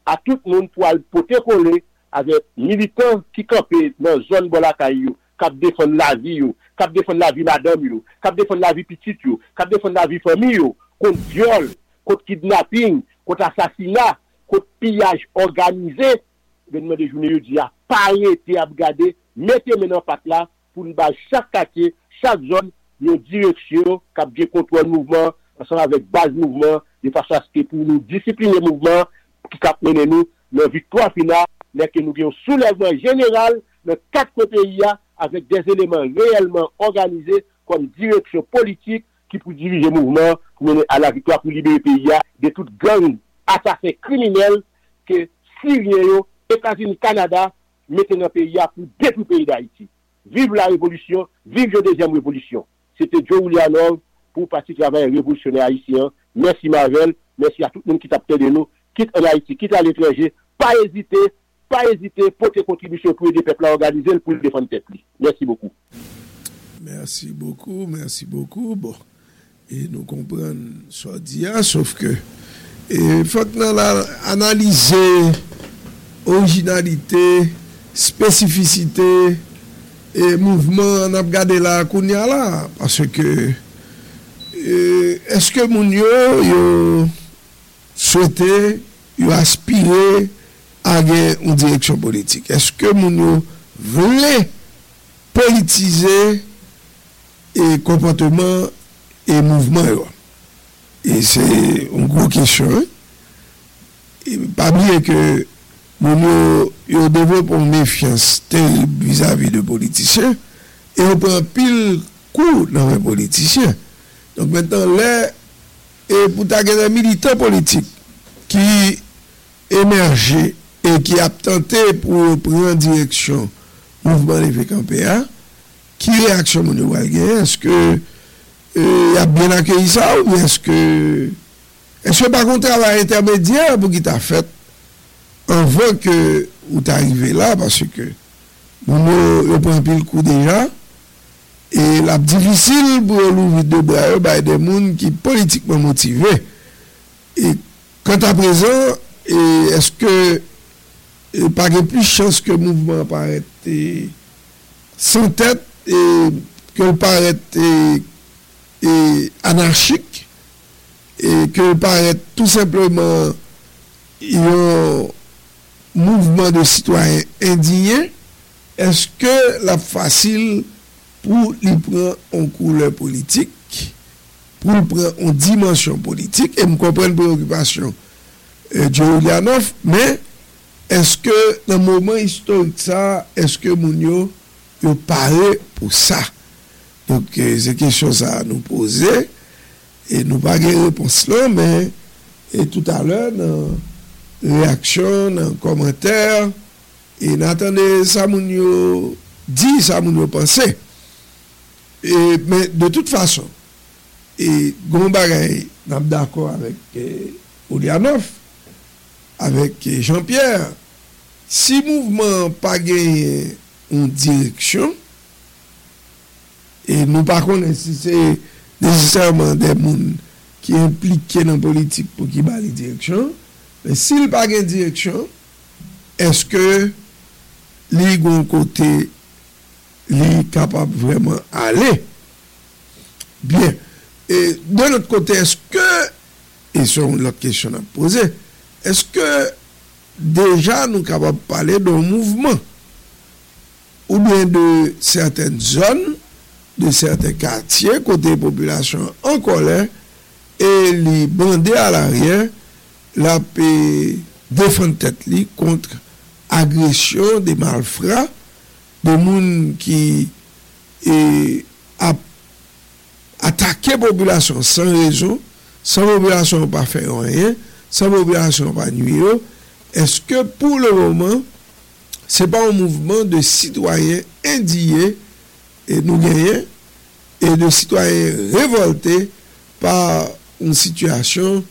à tout le monde pour aller porter coller avec militants qui campaient dans zone Bolakaï, qui défendent la vie, qui défendent la vie madame, qui défendent la vie petite, qui défendent la vie famille, contre viol, contre kidnapping, contre assassinat, contre pillage organisé. Venez de journée, je dis à parler, à regarder, mettez maintenant pas là pour nous chaque quartier, chaque zone, nos directions, qui contrôle le mouvement. Ensemble avec base mouvement, de façon à ce que pour nous discipliner le mouvement, qui cap mener nous, la victoire finale, mais que nous ayons soulèvement général dans quatre pays avec des éléments réellement organisés comme direction politique qui pour diriger le mouvement, pour mener à la victoire pour libérer le pays de toute gang assassin criminel que Syriens, États-Unis, Canada mettent dans le pays pour détruire le pays d'Haïti. Vive la révolution, vive la deuxième révolution. C'était Joe Oulianov. Pour parti travail révolutionnaire haïtien. Merci Marvel, merci à tout le monde qui t'a de nous, quitte en Haïti, quitte à l'étranger, pas hésiter, porter contribution pour aider les peuples à organiser, pour défendre le peuple. Merci beaucoup. Bon, et nous comprenons soit dit, sauf que il faut analyser originalité, spécificité et mouvement, on a regardé la Kounia là, parce que est-ce que moun yo souhaité, yo aspiré à une direction politique? Est-ce que moun yo voulait politiser et comportement et mouvement yo? Et c'est une grosse question. Et pas bien que moun yo développe une méfiance terrible vis-à-vis de politiciens et on prend pile coup dans les politiciens. Donc maintenant, là, et pour t'aguer des militants politiques qui émergent et qui a tenté pour prendre direction mouvement des VKPA, qui réaction mon nouveau? Est-ce que il a bien accueilli ça ou est-ce que par contre travail intermédiaire pour qui t'a fait avant que ou t'arriver là parce que on prend un peu le coup déjà? Et la difficile pour l'ouvrir de bras par des monde qui politiquement motivés. Et quant à présent, est-ce que pas plus chance que le mouvement paraît sans tête et que paraît anarchique et que paraît tout simplement un mouvement de citoyens indignés? Est-ce que la facile pour lui prendre en couleur politique, pour lui prendre en dimension politique, et me comprendre la préoccupation de Oulianov, mais est-ce que dans le moment historique ça, est-ce que Mounio est paré pour ça? Donc c'est quelque chose à nous poser, et nous pas de réponse là, mais et tout à l'heure, dans réaction, dans commentaire, et n'attendez ça Mounio dit, ça Mounio pensait. Et, mais de toute façon, et Gombagay, nous sommes d'accord avec Oulianov, avec Jean-Pierre, si le mouvement n'a pas gagné en direction, et nous ne connaissons pas si c'est nécessairement des gens qui sont impliqués dans la politique pour qu'ils aient la direction, mais s'il n'a pas gagné en direction, est-ce que les gens côté les capables vraiment aller bien? Et de l'autre côté, est-ce que, et c'est une autre question à poser, est-ce que déjà nous sommes capables de parler d'un mouvement ou bien de certaines zones, de certains quartiers, côté population en colère, et les bandés à l'arrière, la paix défendre tête contre agression des malfrats, des monde qui attaquer population sans raison, sans population pas faire rien, sans population pas nuire. Est-ce que pour le moment, c'est pas un mouvement de citoyens indignés et nous gagnons, et de citoyens révoltés par une situation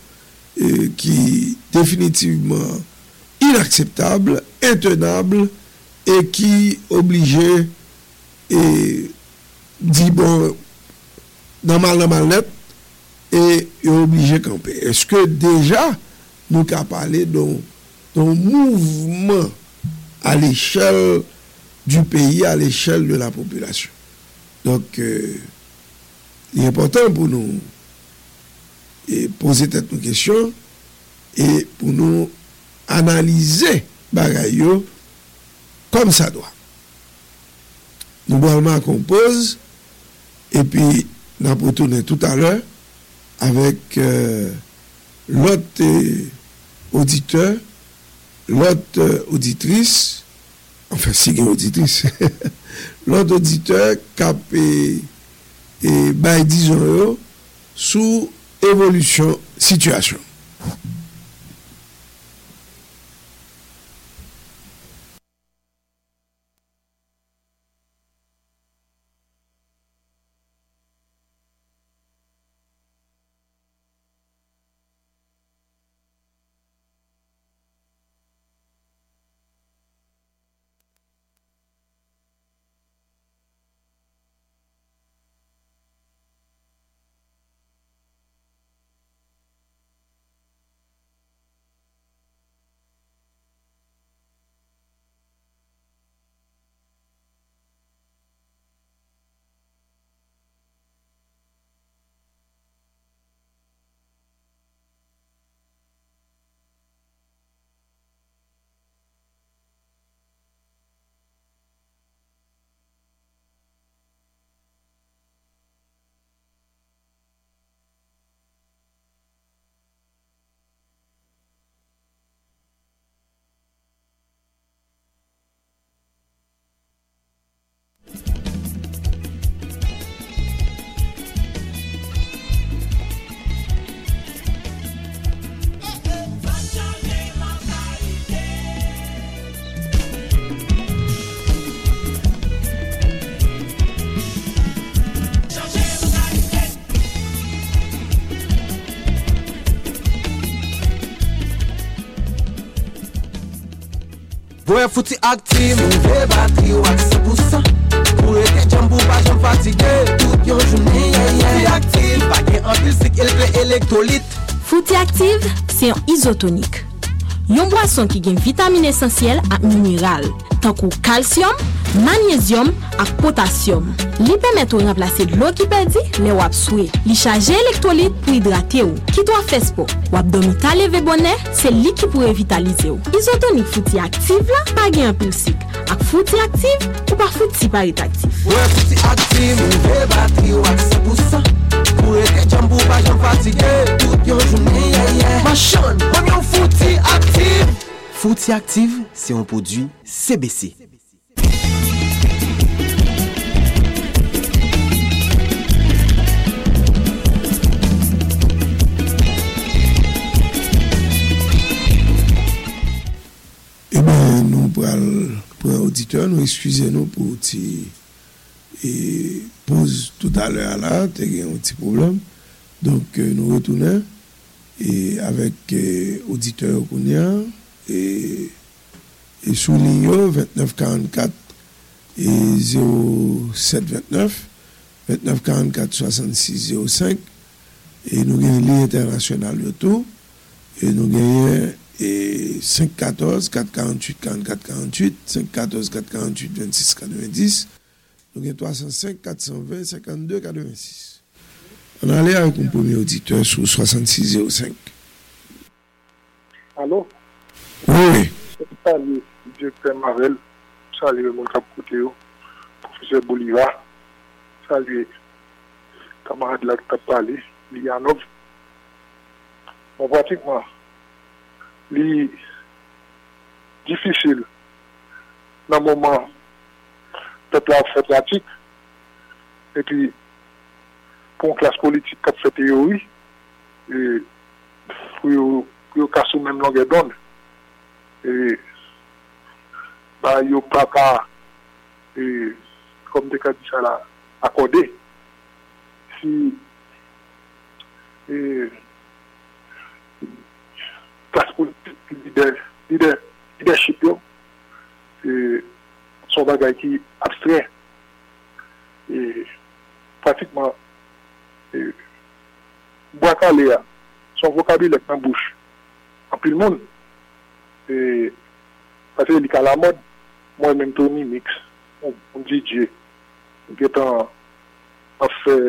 qui est définitivement inacceptable, intenable, et qui obligeait et dit bon dans mal net et obligé camper. Est-ce que déjà nous qu'a parlé d'un mouvement à l'échelle du pays, à l'échelle de la population? Donc il est important pour nous et poser toutes nos questions et pour nous analyser bagay yo comme ça doit. Nous vraiment qu'on pose et puis nous allons retourner tout à l'heure avec l'autre auditeur, l'autre auditrice, enfin si il y a une auditrice, l'autre auditeur cap et bail 10 euros sous évolution situation. Ouais, Fouti Active, nouvelle batterie ou accès pour ça. Pour être jambou, pas j'en fatigue, toute yon journée, Fouti Active, pas qu'un amplifique élevé électrolyte. Fouti Active, c'est un isotonique. Yon boisson qui gagne vitamine essentielle et minéral, tant que calcium, magnésium et potassium. Li permet de remplacer l'eau qui perdit, les wap soué. Li charge électrolyte pour hydrater ou. Qui doit faire sport? Wap domita leve bonnet, c'est li qui pourrait vitaliser ou. Isotonique Fouti Active là, pas gagne impulsique. Ak Fouti Active ou pas Fouti Parit Active. Ouais, Fouti Active, nouvelle batterie ou accès pour ça. Pour être jambou, pas j'en fatigue, toute yon journée, Machon, on Fouti Active. Fouti Active, c'est un produit CBC. Eh bien, nous, pour l'auditeur, nous excusez-nous pour ti et pose tout à l'heure là, tu as un petit problème. Donc, nous retournons et avec auditeur Kounia et sous ligne 2944 et 0729, 2944 66 05. Et nous gagnons l'international de tout. Et nous gagnons et 514 448 44 48 514 448 26 90 nous avons 305 420 52 86. On allait avec un premier auditeur sur 6605. Allô? Oui. Salut, directeur Marvel. Salut, mon capitaine. Professeur Bolivar. Salut, camarade là qui t'a parlé, Lianov. Bon, pratiquement, li difficile. Dans le moment, peuple a fait pratique. Et puis, pour une classe politique qui a fait théorie, et pour le cas sous même longueur d'onde, et bah yo papa et comme des cas dit ça là accordé si et classe politique leadership yo et son bagage qui abstrait et pratiquement et bois calé son vocabulaire dans bouche en pile monde et parce que il a la mode moi-même Tony Mix on DJ qui est en fait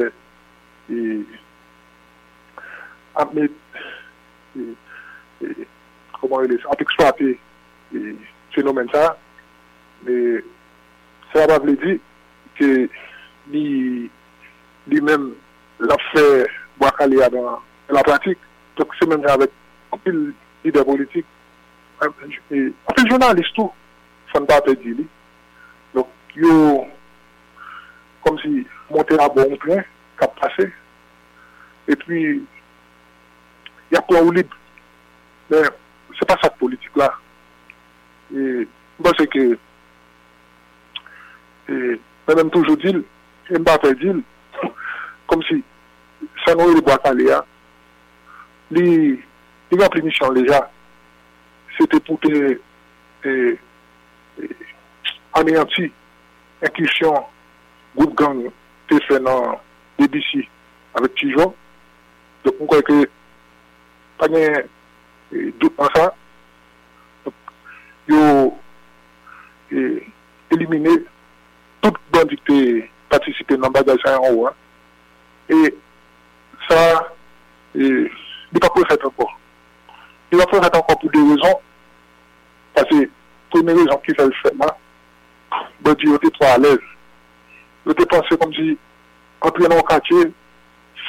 et à mettre comment il est à exploiter et phénomène ça mais ça va veut dire que lui-même l'a fait boire dans la pratique donc c'est même avec un pile d'idées politiques. Et les journalistes tout font pas perdre lui donc yo comme si monter à bon plein qu'a passé et puis il y a quoi au libre mais c'est pas ça politique là et parce que et même toujours dit il pas perdre comme si ça nous le bois calé là lui il a pris mission déjà c'était pour anéantir l'inclusion groupe gang qui fait dans le BC avec Tijon. Donc, on croit que pas de doute dans ça. Donc, ils ont éliminé tout le monde qui participait dans le bagage en haut. Et ça, il n'est pas pour faire encore. Il va faire encore pour deux raisons. Parce que, première raison qui fait le fait là, bon Dieu, il était pas à l'aise. Il était pensé comme si, entrer dans le quartier,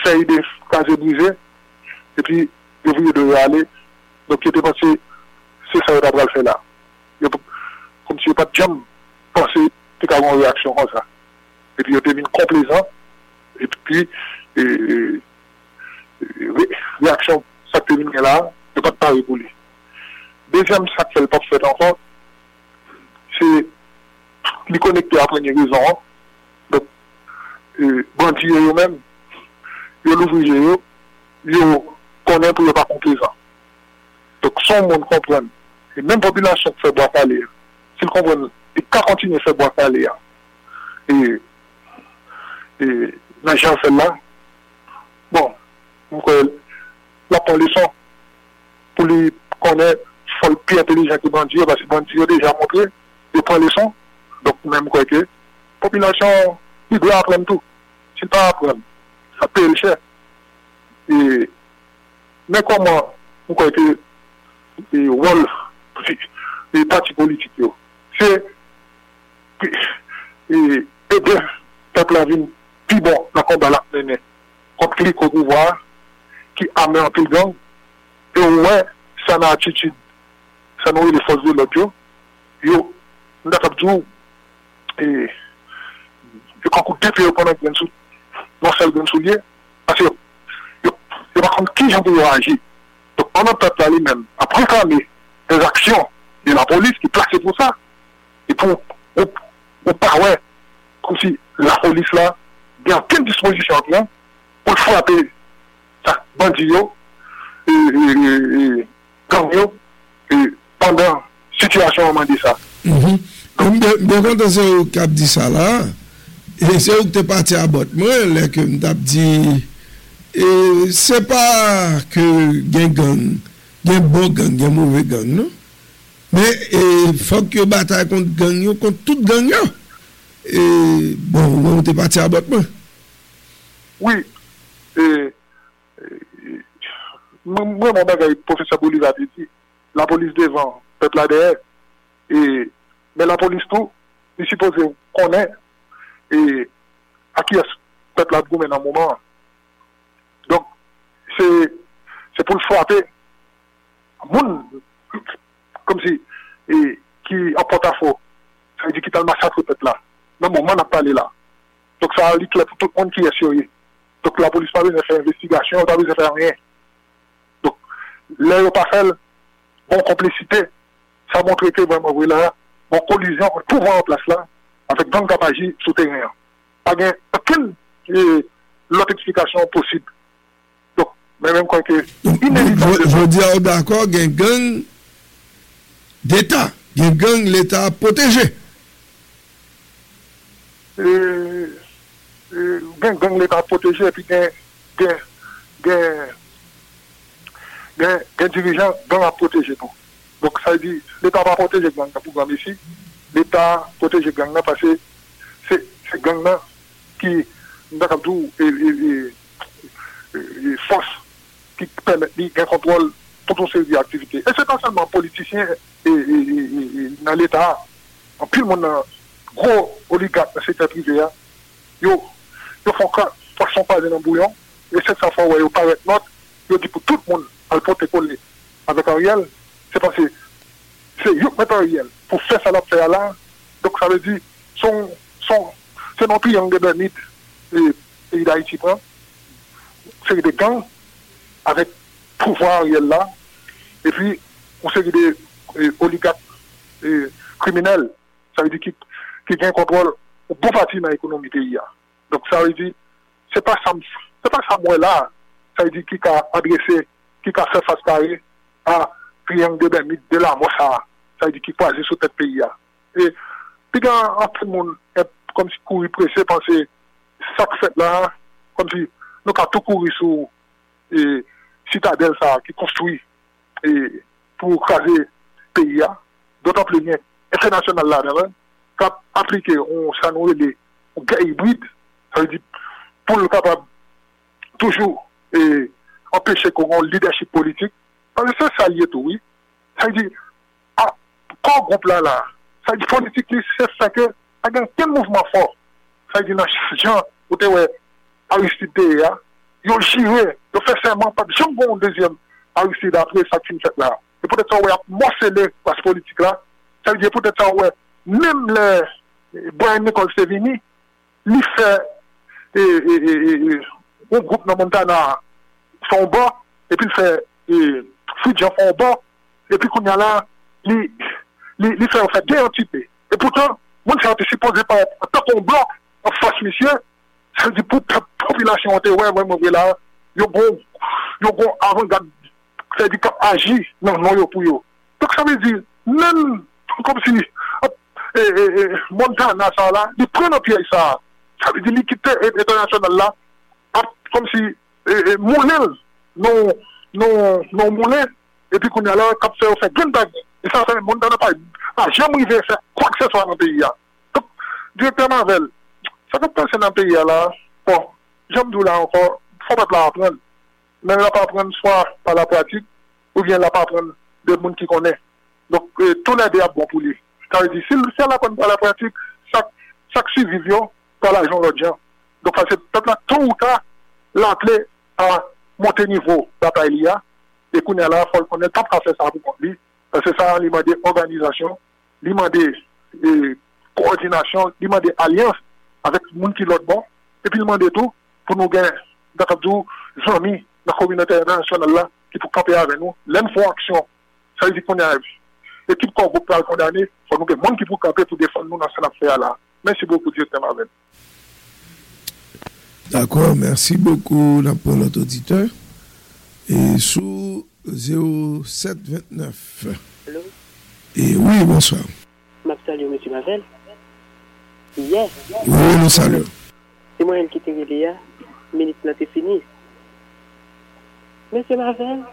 faire des cases brisées, et puis, il voulait de aller. Donc, il était pensé, c'est ça qu'il a fait là. Comme si il n'y a pas de jam, pensé qu'il avait une réaction comme ça. Et puis, il était devenu complaisant, et puis, réaction, ça te vient là. De pas parler pour lui. Deuxième sac qu'elle pas fait encore, c'est lui connecter à première raison. Donc, bandits eux-mêmes, ils l'ouvrent, ils connaissent pour ne pas complaisant. Donc, son monde comprend. Et même population qui fait boire parler, s'ils comprennent, ils continuent à faire boire parler. Et la gens fait là, bon, donc, là, pour les sons, pour lui connaître, il faut le plus intelligent que Bandier, parce que Bandier a déjà montré, il prend les sons. Donc, même quoi que, la population, il doit apprendre tout. S'il ne peut pas apprendre, ça paye le cher. Et, mais comment, on croit que, le rôle des partis politiques, c'est, et bien, peuple a vu, puis bon, dans le combat là, contre lui au pouvoir, qui amène un peu le gang, et ouais, ça n'a attitude, ça n'a eu les forces de l'autre. Yo, on a capté et je crois que depuis qu'on a bien sous, non seulement bien soulier, parce que yo par contre qui j'en peux agir. Donc on a peut-être lui-même après quand même des actions de la police qui placent pour ça et pour on part ouais comme si la police là bien quelle disposition là pour frapper ça bandit yo. Quand pendant situation on dit ça. Donc quand c'est au cap dit ça là et c'est où tu es parti à bord moi là que me t'a dit et c'est pas que gang il y a bon gang, il y a mauvais gang, non? Mais il faut que bataille contre gang, contre tout gang. Et bon, on est parti à battre. Oui. Moi, mon bagage, professeur Bolivar dit, la police devant, peuple ADR. Et mais la police tout, il suppose qu'on est. Et à qui est ce peuple a goûté dans le moment? Donc, c'est pour le frapper. Comme si, et, qui apporte à faux. Ça veut dire qu'il y a un massacre peut-être là. Dans le moment, on n'a pas allé là. Donc, ça a dit que tout le monde qui est sur lui. Donc, la police n'a pas besoin de faire investigation, n'a pas besoin de faire rien. Donc, là, il n'y a pas fait bon complicité. Ça montre que vraiment, oui, là, bon collision, on trouve en place là, avec Banque Capagie souterrain. Il n'y a aucune autre explication possible. Donc, même quand que je veux dire, d'accord, il y a un gang d'État. Il y a un gang l'État protégé. Gang l'État protégé, et puis des dirigeants gang à protéger. Donc ça veut dire l'État va protéger gang pour grand ici. L'État protège gang là parce que c'est gang là qui n'a pas tout et force qui permet un contrôle pour toute série d'activités. Et c'est pas seulement politicien et dans l'État, en plus mon gros oligarque dans le secteur privé, ils font quoi pour son pas dans le bouillon, et cette fois où ils paraissent notes, ils disent pour tout le monde à le protocole avec Ariel, c'est parce que c'est eux qui mettent Ariel pour faire ça là, donc ça veut dire c'est non plus un des derniers pays d'Haïti, c'est des camps avec pouvoir Ariel là, et puis on sait des oligarques criminels, ça veut dire qui gagne contrôle au bon parti dans l'économie pays. Donc ça veut dire c'est pas ça moi là, ça veut dire qui a adressé, qui a fait face carré à triangle de la moi ça veut dire qui croise sur tête pays. Et puis quand tout le monde comme si courir pressé penser ça que fait là, comme si nous avons tout courir sur citadelle ça qui construit et pour craser pays, d'autant plus bien international là dedans cap appliquer on s'annouer les gars hybrides, ça veut dire pour le capable toujours et empêcher qu'on ait un leadership politique parce que ça lié tout, oui, ça veut dire quand groupe là ça veut dire politique c'est ça que a un tel mouvement fort, ça veut dire les gens où tu ouais Aristide là ils ont chiré de faire seulement pas jamais un deuxième Aristide après ça qui fait là et peut-être ça ouais morceler parce politique là, ça veut dire peut-être ça ouais même le Brian Nicole Sevigny, il fait un groupe dans Montana son bas, et puis il fait Fidjan son bas, et puis qu'on y a là, il fait en fait deux entités. Et pourtant, moi je suis supposé par un tant qu'on bloc en face monsieur, ça veut dire pour la population, ouais, là, il y a bon avant-garde, ça veut dire qu'il agit, non, pour eux. Donc ça veut dire, même comme si Montana ça là, il prend un pied ça. Ça veut dire l'équité internationale là, comme si moulin, non moulin, et puis qu'on y a là, comme ça on fait plein de et ça fait Montana pas jamais arrivé faire quoi que ce soit dans le pays là. Donc directement avec elle, ça peut passer dans le pays là. Bon, j'aime d'où là encore, faut pas la apprendre, mais la pas apprendre soit par la pratique ou bien la pas apprendre des monde qui connaît. Donc tout l'aide est bon pour lui. Ça veut dire, si elle apprend par la pratique, ça suivi par l'argent de gens. Donc, c'est peut-être là, tout ou tard, l'appeler à monter niveau bataille là, et qu'on est là, il faut qu'on ait tant qu'à faire ça pour lui, parce que ça, il demande organisation, il demande coordination, il demande alliance avec les gens qui l'ont bon, et puis il demande tout pour nous gagner, d'accord, des amis, la communauté internationale là, qui pour camper avec nous, l'un font action, ça veut dire qu'on est là. L'équipe qu'on peut pas condamner, il faut nous que monde qui peut camper pour défendre nous dans cette affaire là. Merci beaucoup Dieu te m'amène. D'accord, merci beaucoup pour notre auditeur. Et sous 0729. Allô. Et oui, bonsoir. Salut monsieur Mavel. Hier. Oui, nous saluons. C'est moi qui t'ai dit là, minute là c'est fini. Monsieur Mavel.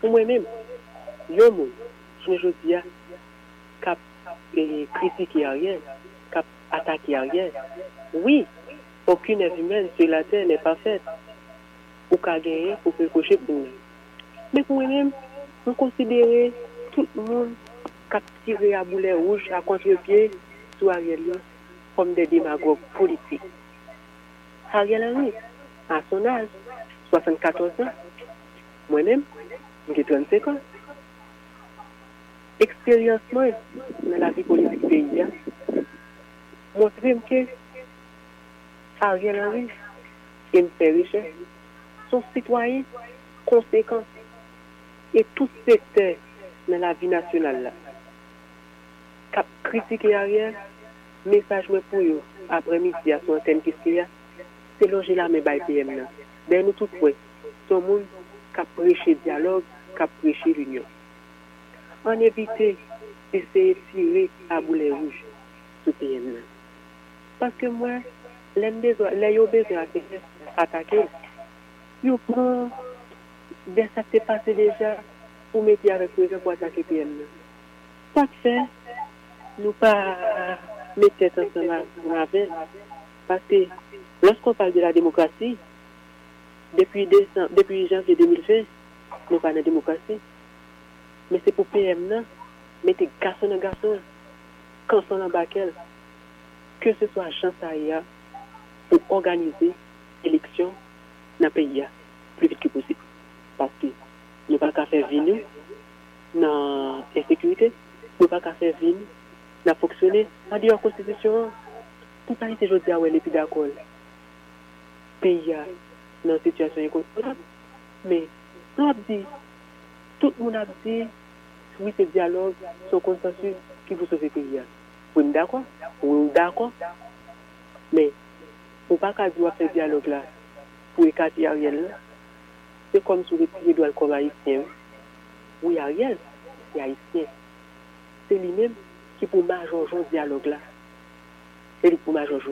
Pour moi-même, le monde, je dis, cap critiquer à rien, cap attaquer à rien. Oui, aucune œuvre humaine sur la terre n'est pas faite pour gagner, pour cocher pour nous. Mais pour moi-même, nous considérons tout le monde cap tirer à boulet rouge, à contre-pied, sur Ariel comme des démagogues politiques. Ariel Henry, à son âge, 74 ans, moi-même, j'ai 35 ans. Expérience moi dans la vie politique du pays, montre-moi que Ariel Henry, qui me fait riche, son citoyen conséquent et tout secteur dans la vie nationale. Cap critiquer Ariel, message moi pour eux, après-midi à son antenne Kiskeya, c'est loger la main by PM là. Ben nous tout près, son monde cap prêcher dialogue, cap prêcher l'union. En éviter d'essayer de tirer à boulet rouge sur PM là. Parce que moi, les besoin attaquer, yo prend dès ça s'est passé déjà pour mettre avec raison pour attaquer PM là. Pas de fait, nous pas mettre ensemble pour avec parce que lorsqu'on parle de la démocratie, depuis janvier 2020, nous parlons de démocratie. Mais c'est pour PM, mettez garçon en garçon, quand on en baquel, que ce soit Chansaïa pour organiser l'élection dans le pays plus vite que possible. Parce que nous ne pouvons pas faire venir dans l'insécurité, nous ne pouvons pas faire venir dans fonctionner. En dehors de la Constitution, tout ça, c'est aujourd'hui à l'épi d'accord. Pays dans une situation incontournable. Mais on a dit, tout le monde a dit, oui, ce dialogue, ce consensus qui vous sauve le pays. Vous êtes d'accord? Vous êtes d'accord? Mais on ne peut pas dire ce dialogue-là pour écarter Ariel. C'est comme si vous étiez dans le corps haïtien. Oui, Ariel, c'est haïtien. C'est lui-même qui pour majorer ce dialogue-là. C'est lui pour majorer.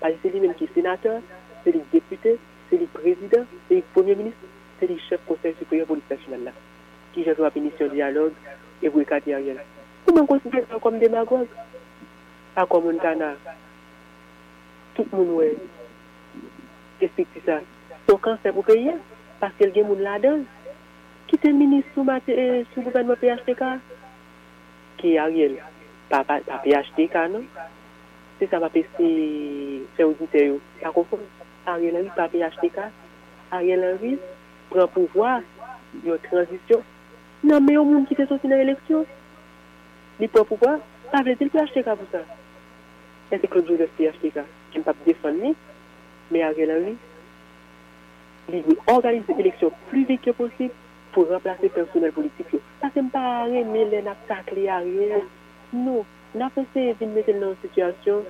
Parce que c'est lui-même qui est sénateur, c'est lui député, c'est le président, c'est le premier ministre, c'est le chef conseil supérieur politique nationale qui gère la pénition dialogue et vous écartez Ariel. Comment considérer ça comme démagogue? À quoi Montana, tout le monde respecte ça. Son cancer pour payer, parce qu'il y a des gens là-dedans. Qui est ministre sous le gouvernement PHTK? Qui est Ariel? Pas PHTK, non? C'est ça, va passer, c'est auditeur. Pas confondre. Ariel Henry, pas PHTK. Ariel Henry prend pouvoir, il y a une transition. Non, mais au monde qui est sorti dans l'élection, il prend pouvoir, pas veut dire PHTK pour ça. Et c'est Claude Joseph PHTK qui ne peut pas défendre, mais Ariel Henry, il veut organiser l'élection plus vite que possible pour remplacer le personnel politique. Ça, c'est pas rien, mais les attaques, les Ariel. Non, n'a pas essayé de mettre dans une situation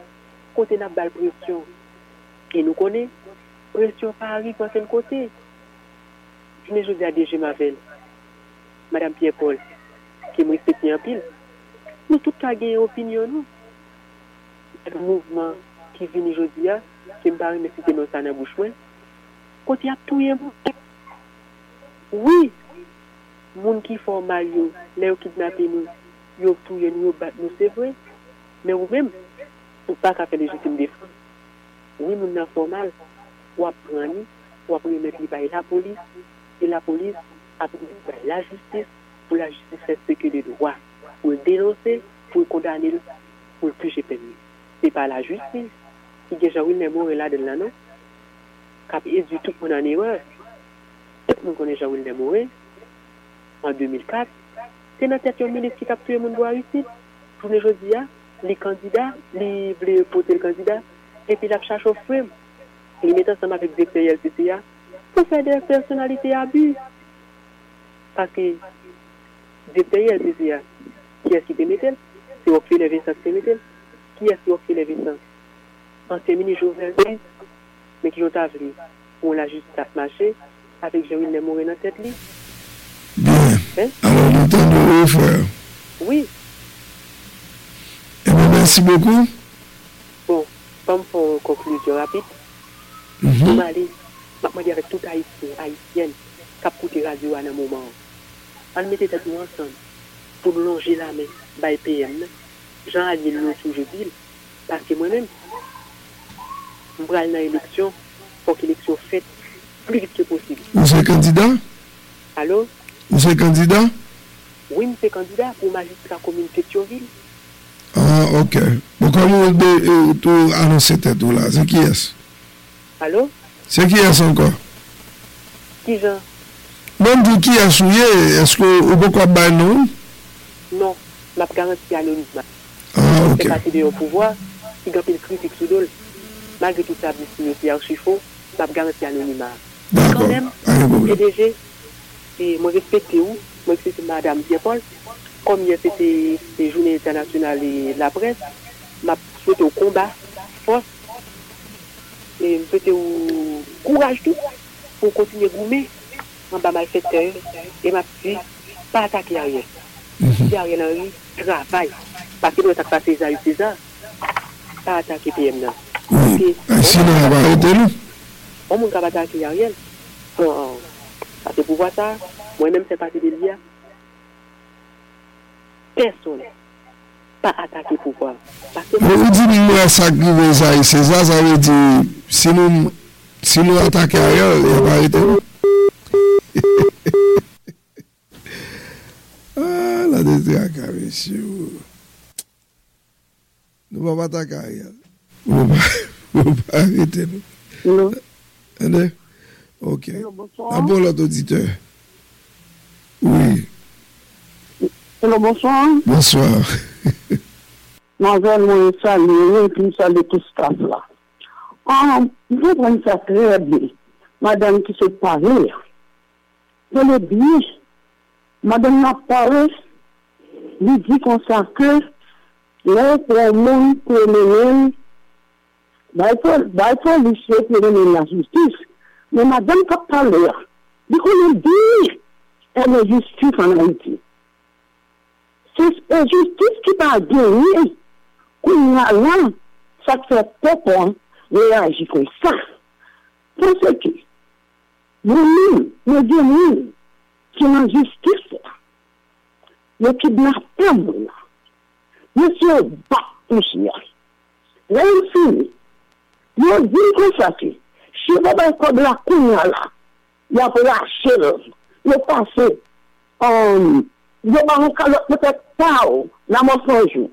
côté n'a pas de pression. Et nous connaissons, pression par arrive à quel côté. Je me suis à DG Mavel, Madame Pierre-Paul, qui me respecte en pile. Nous tous avons une opinion. Le mouvement qui vient aujourd'hui, qui me paraît me citer dans sa bouche, quand il y a tout un peu. Oui, les gens qui font mal, les gens qui kidnappent nous, ils ont tout un peu, nous, c'est vrai. Mais vous-même, vous ne pouvez pas faire légitime défense. Oui, nous sommes formels, on apprend, on apprend à mettre la police, et la police apprend la justice, pour la justice faire ce que les droits, pour le dénoncer, pour le condamner, pour le plus pénal. C'est pas la justice qui déjà oui les mots là de l'année, qui est du tout mon année erreur. Nous connaissons Jawil Nemoé en 2004. C'est notre tête ministre qui a tué mon droit ici. Pour les jours d'hier, les candidats, les potentiels candidats. Et puis la chasse au frère, il met ensemble avec des CLCCA pour faire des personnalités abus. Parce que des CLCCA, qui est-ce qui te mettent? C'est Ophélie Vincent qui te mettent. Qui est-ce qui Ophélie Vincent? Ancien ministre Jovenel Moïse, mais qui ont avoué pour la justice marché avec Jérémy Lemouré dans cette liste. Bien. Hein? Alors, nous t'en le frère. Oui. Eh bien, merci beaucoup. Bon. Comme pour conclusion rapide, on va aller, je vais dire avec toute Haïtienne, qui a écouté radio à un moment. on mettait tête nous ensemble pour longer la main by PM. Jean a dit nous toujours dit parce que moi-même on va aller dans l'élection pour que l'élection faite plus vite que possible. Monsieur candidat? Allô? Monsieur candidat? Oui, monsieur candidat pour magistrat commune Pétionville. Ah, OK. Donc comment vous annoncez tête là? C'est qui est-ce? Allô? C'est qui est-ce encore? Qui Jean? Même vous qui a souillé, est-ce que vous pouvez pas bailler nous? Non, ma garantie anonyme. Ah, OK. C'est parti de au pouvoir, il y a une critique sous dol. Malgré tout ça, c'est archi faux, ma garantie anonyme. D'accord. Quand même, PDG, et moi respecte où, moi respecte Madame Pierre-Paul, comme il y a fait les journées internationales et la presse, m'a souhaité au combat, force, et me souhaité au courage tout, pour continuer à goumer. En bas malfaiteur et ma petite pas attaquer à rien. Si à rien en travail, parce que nous attaquons César et César, pas attaquer PM. Oui, si nous avons arrêté nous. On ne peut pas attaquer à rien. Parce que pour voir ça, moi-même c'est parti de l'IA. Personne pas attaquer pour voir. Vous dites nous avons sacrifié César et César, ça veut dire si nous attaquons à rien, il n'y a pas arrêté nous. Ah, la détraque, monsieur. Nous ne pouvons pas attaquer. Nous ne pouvons pas arrêter. Non. Ok. D'abord, l'autre auditeur. Oui. Hello, bonsoir. Bonsoir. Mademoiselle, moi, je salue, et puis je salue tout ce staff là. Ah, je prends ça très bien. Madame qui se parlait. Dans le biais, Madame Napare lui dit qu'on sent que les problèmes criminels, policiers criminels, la justice, mais Madame Napare, dit qu'on le dit, elle est justice en Haïti. C'est la justice qui va gagner, qu'on a là, ça fait peur, réagir comme ça. Pour ce qui nous disons que l'injustice, le kidnappement, monsieur bat tout cela. Là, nous disons que ça fait. Je ne sais pas comment la couleur là, il y a pour la chair, le passé, il y a peut-être pas la mensonge.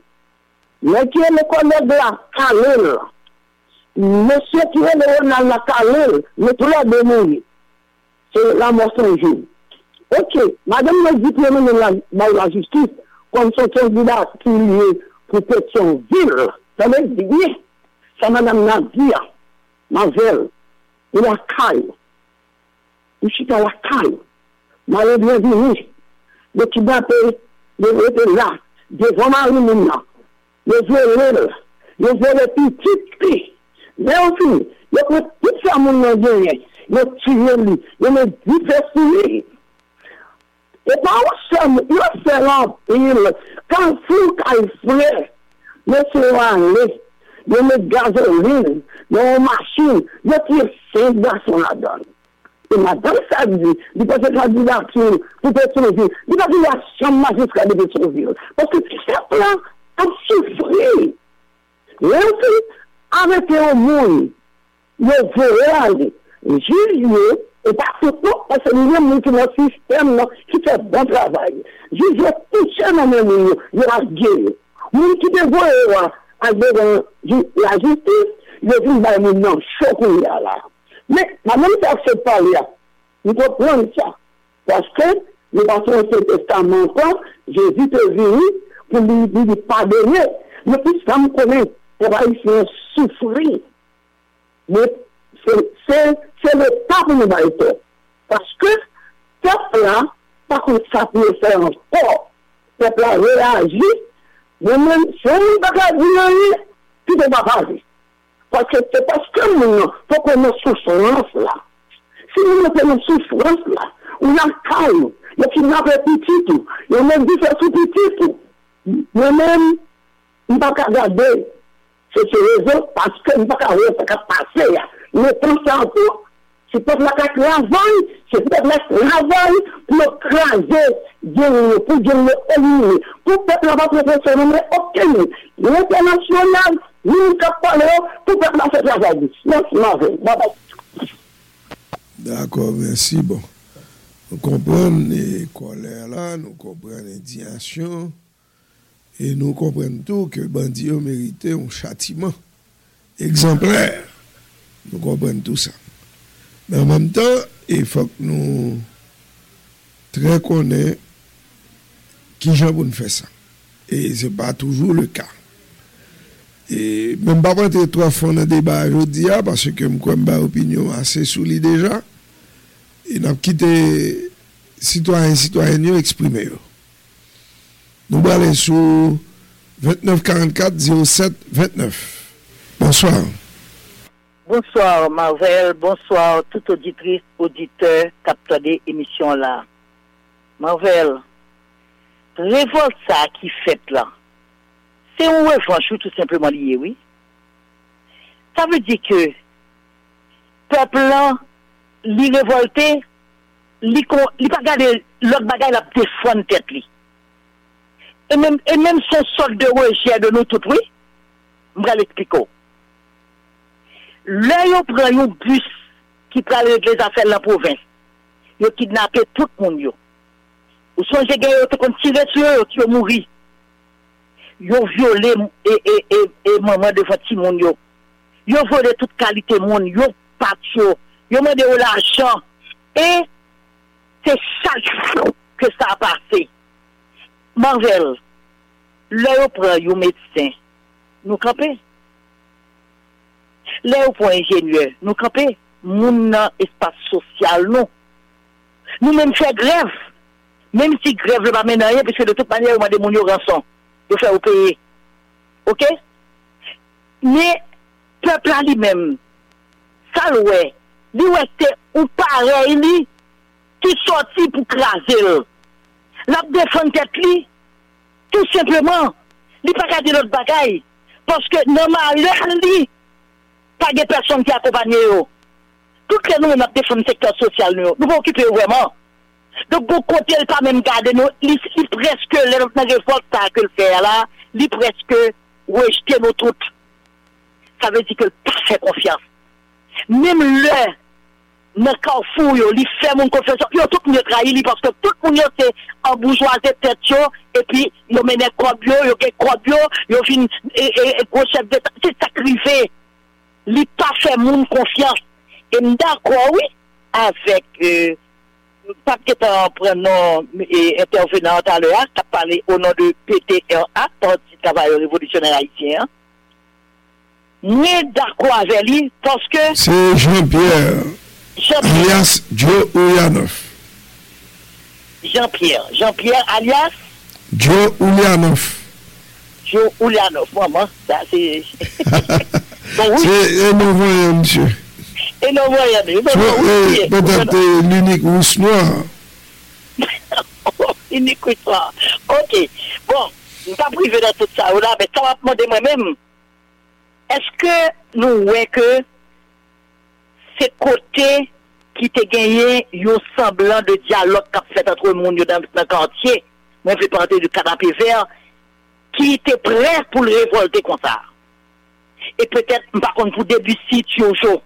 Mais qui est le connaître de la caleur, monsieur qui est le la caleur, le trois de mourir. C'est la mort sans jour. Ok, madame le diplôme de la justice, comme son candidat qui est pour Pétionville, ça veut dire, ça madame Nadia, Mazel, il a calme. Il chute à la calme. Marie bienvenue. Le Tibapé, le était là, des hommes à l'humain, les violets, les petits, les enfants, les petits femmes, le tuer, le diffuser. Et par exemple, il se remplit, quand vous calculez, le soirée, le gasoline, le machine, le tire 5 garçons la donne. Et madame ça dit, il peut se candidature pour Pétionville, il peut se la chambre magistrat de Pétionville. Parce que chaque plan a souffri. L'enfant arrêté au monde, le voyage, juge et partout parce que nous avons un système qui fait bon travail. Juge tout seul dans le milieu, il y a guerre. Nous qui devons avec la justice, il y a un nom choquant là. Mais maintenant, ça ne se passe pas. Nous comprenons ça. Parce que nous passons au Saint-Testament encore, Jésus est venu pour lui pardonner. Mais plus ça me connaît, pour aller souffrir. C'est le peuple nous va parce que ce peuple-là, par contre, ça peut faire encore. Ce peuple-là réagit, mais même si on ne va pas dire, tout ne va pas dire. Parce que c'est parce que nous, faut qu'on ait souffrance-là. Si nous mettons une souffrance-là, on a calme, il y a qui n'a pas petit tout, il y a même différents petits tout. Moi-même, on ne va pas garder. C'est ce réseau parce que nous ne pouvons pas passer. Mais pour ça, c'est pour la ravole, c'est pour la ravole, pour craser, pour éliminer, pour peuple la professionnelle, aucune, l'international, nous capable, pour peuple la ravole. Merci, Marvin. D'accord, merci. Bon, nous comprenons les colères là, nous comprenons l'indignation, et nous comprenons tout que les bandits ont mérité un châtiment exemplaire. Nous comprenons tout ça. Mais en même temps, il faut que nous très connaissons qui j'en pour nous faire ça. Et ce n'est pas toujours le cas. Et même pas prendre trois fois dans le débat aujourd'hui, parce que je crois que ma opinion assez soulée déjà. Et nous quitté citoyens et citoyennes exprimés. Nous allons sur 2944-07-29. Bonsoir. Bonsoir Marvel, bonsoir toute auditrice, auditeur, capteur des émissions là. Marvel, révolte ça qui fait là, c'est une revanche tout simplement lié, oui. Ça veut dire que peuple là, li révolté, li pas garder l'autre bagaille la défendre tête li. Et même son sort de rejet de nous tout, oui. M'ra l'expliquer. Là, ils prennent un bus qui prend les affaires de la province. Ils kidnappent tout le monde. Ils sont tirés sur eux, ils sont morts. Ils ont violé et maman devant tout le monde. Ils ont volé toute qualité de monde. Ils ont parti. Ils ont demandé l'argent. Et c'est chaque jour que ça a passé. Marvel, là, ils prennent un médecin. Nous campons. Là où pour ingénieur, nous camper, nous dans espace social, nous même faire grève, même si grève ne va pas mener rien, parce que de toute manière, on va demander rançon, de faire au payer, ok? Mais peuple à lui-même, ça l'ouest, l'ouest ou pareil lui, qui sortit pour craser, la défendre tête lui, tout simplement, il pas garder l'autre bagaille, parce que normalement lui. Pas de personnes qui accompagnent eux. Tout que nous, on a défendu le secteur social, nous. Nous occupons vraiment. Donc, bon côté, il pas même garder nous. Il presque, les réformes que le faire là, il presque rejeter nos troupes. Ça veut dire qu'il n'a pas fait confiance. Même le, dans le carrefour, il fait mon confiance. Il a tout le monde trahi, parce que tout le monde est en bourgeoisie tête, et puis, il a mené quoi bio, il a fait quoi bio, il a fait gros chef d'État. C'est sacrifié. Li pas fait moun confiance et d'accord oui avec pas que t'en prenons et intervenant à l'heure qui a parlé au nom de PTRA Parti travailleur révolutionnaire haïtien mais d'accord avec lui parce que c'est Jean-Pierre alias Joe Oulianoff Jean-Pierre alias Joe Oulianoff maman ça c'est bon, oui. C'est énorme, monsieur. Peut-être l'unique rousse noire. L'unique rousse noire. Ok. Bon, je ne vais pas priver de tout ça, mais ça va me demander moi-même. Est-ce que nous voyons que c'est côté qui t'a gagné un semblant de dialogue qu'a fait entre le monde dans le quartier, moi je vais parler du canapé vert, qui était prêt pour le révolter comme ça? Et peut-être, par contre, pour début, si tu es chaud,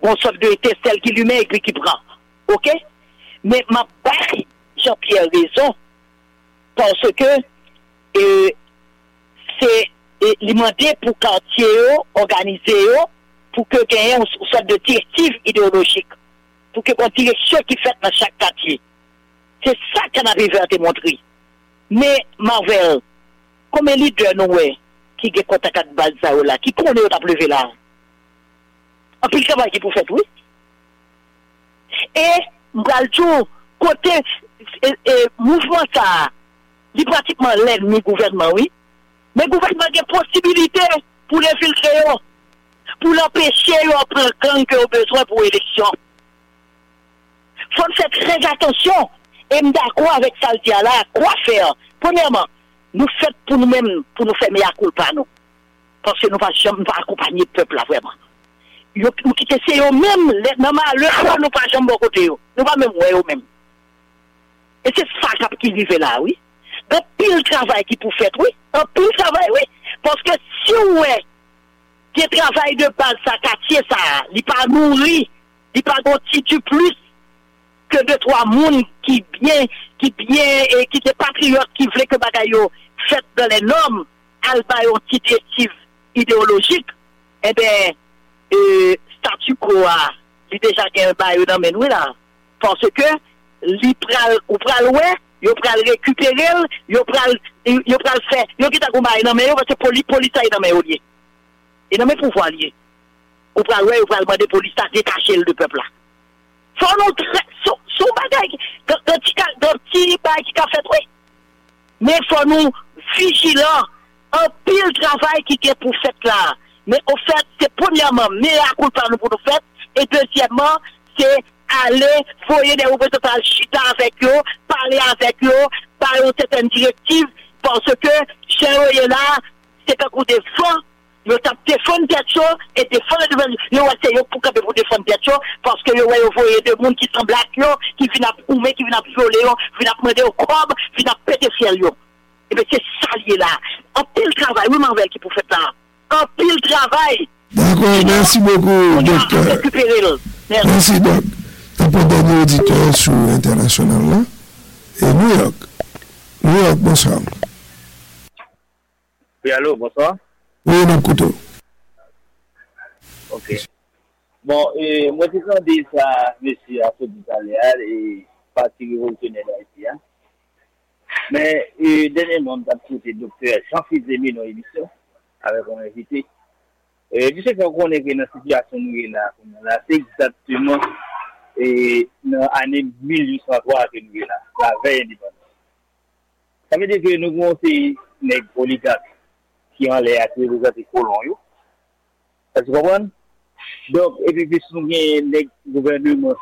on sort de celle qui lui met et puis qui prend. OK? Mais ma baille, Jean-Pierre raison, parce que c'est l'imandé pour quartier, organiser, pour que gagne une sorte de directive idéologique, pour que on tire ce qui fait dans chaque quartier. C'est ça qu'on arrive à te montrer. Mais, Marvel, comme un leader, nous, ouais, qui est contre quatre balles ça là qui connaît au taplevé là en plus travail qui pour faire oui et m'bral tout côté mouvement ça il pratiquement l'ennemi gouvernement oui mais gouvernement a possibilité pour l'infiltrer pour l'empêcher de prendre gang que au besoin pour élection faut faire très attention et m'd'accord avec ça là quoi faire premièrement nous faisons pour nous-mêmes, pour nous faire meilleur coup par nous. Parce que nous ne pouvons pas accompagner le peuple, là, vraiment. ou qui c'est eux-mêmes, dans malheur, nous pas jamais côté eux. Nous pas même ouais eux-mêmes. Et c'est ça qui vivent là, oui. Un pile travail qui pour faire, oui. Un pile travail, oui. Parce que si ouais, qui travaille de base, ça quartier, ça, il pas nourri, il pas constitue plus que 2-3 monde qui bien et qui des patriotes qui veulent que bagaille fait dans les normes, alba un petit objectif idéologique, eh ben statu quo a li déjà gagne bail dans men là parce que li pral ou pral ouais yo pral récupérer yo pral faire yo qui ta go bail dans men yo parce que police ta dans men lié et dans men pouvoir lié ou pral ouais ou pral demander police ta détacher le peuple là son autre son bagage dans petit bagage qui a fait oui mais faut nous vigilant un pile travail qui est pour fait là. Mais au fait, c'est premièrement, mais à coup par nous pour nous faire. Et deuxièmement, c'est aller, voyer des représentants chita avec eux, parler avec eux, parler aux certaines directives, parce que, chez eux, là, c'est un coup de fond, ils tapent des fonds de choses, et des fonds de ils essayent pour qu'ils défendent des choses, parce que, ils voyaient des gens qui semblent à qui viennent à oumer, qui viennent à violer, qui viennent à demander au corps, qui viennent à péter fiel. Et bien, c'est ça, lié là. En pile travail, oui, Marvel, qui pour faire ça. En pile travail. D'accord, merci beaucoup, docteur. Merci, doc. T'as pas dernier auditeur sur International, là. Et New York. New York, bonsoir. Oui, allô, bonsoir. Oui, mon couteau. Ok. Bon, moi, je suis dit ça, monsieur, à ce d'Italia et parti révolutionnaire d'Haïti. Mais, dernièrement, j'ai écouté le docteur Jean-Philippe Zemi dans l'émission. Avec mon invité. Je sais qu'on est dans la situation là, c'est exactement dans l'année 1803 que nous sommes là, la veille indépendance. Ça veut dire que nous avons aussi des oligarques qui ont les colons. Vous comprenez? Donc, et puis, nous avons des gouvernements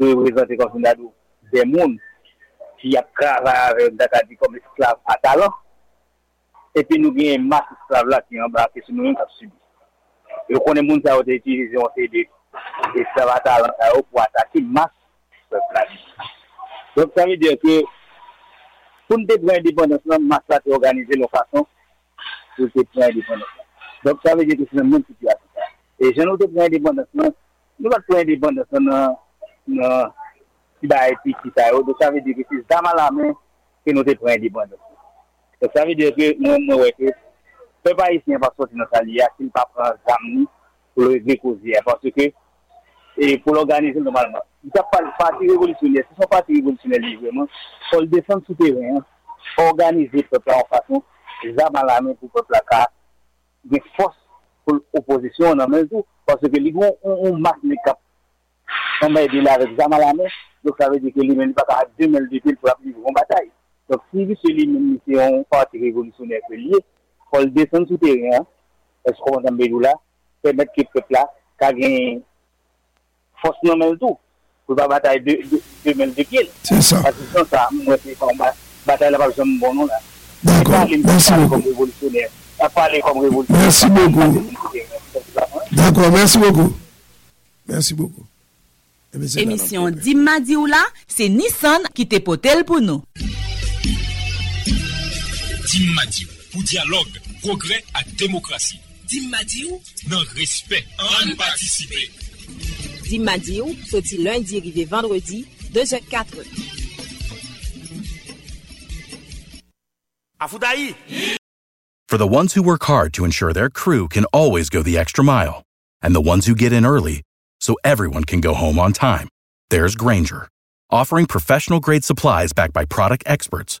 qui représentent comme des mondes qui travaillent comme esclaves à talent. Et puis nous avons une masse d'esclaves là qui embarquent sur nous-mêmes qui ont subi. Et on connaît les gens qui ont utilisé des esclaves à talent pour attaquer une masse de esclaves. Donc ça veut dire que pour nous prendre l'indépendance, la masse là est organisée de façon pour nous prendre l'indépendance. Donc ça veut dire que c'est la même situation. Et je nous prendre l'indépendance, nous pas prendre l'indépendance dans qui va être ici. Donc ça veut dire que c'est dans la main que nous prendre l'indépendance. Donc, ça veut dire que nous, le peuple haïtien va sortir dans sa lia s'il ne prend pas d'armes pour le découvrir. Parce que, et pour l'organiser normalement, il n'y a pas de parti révolutionnaire. Ce sont partis révolutionnaires, vraiment. Il faut le descendre sous terrain, organiser le peuple en façon, les armes à la main pour le peuple, car des forces pour l'opposition en même temps. Parce que les gens ont marqué les caps. On met des armes à la main. Donc, ça veut dire que les gens ne peuvent pas devenir le député pour la plus grande bataille. Donc, si c'est lui-même qui est un parti révolutionnaire lié, il faut le descendre sous terrain, parce qu'on va dans là, permettre que le peuple là, qu'il a une force normale tout, pour la bataille de même de pied. C'est ça. Parce que sans ça, moi, c'est une bataille là, pas besoin bon nom là. D'accord. Merci beaucoup. Merci beaucoup. D'accord, merci beaucoup. Merci beaucoup. Émission Dimadi ou là, c'est Nissan qui te potel pour nous. Dim Madiou, pour dialogue, progrès à démocratie. Dim Madiou, non respect, en participer. Dim Madiou, sorti lundi, arrivé vendredi, 2h04. Afoudaï! For the ones who work hard to ensure their crew can always go the extra mile, and the ones who get in early so everyone can go home on time, there's Grainger, offering professional-grade supplies backed by product experts,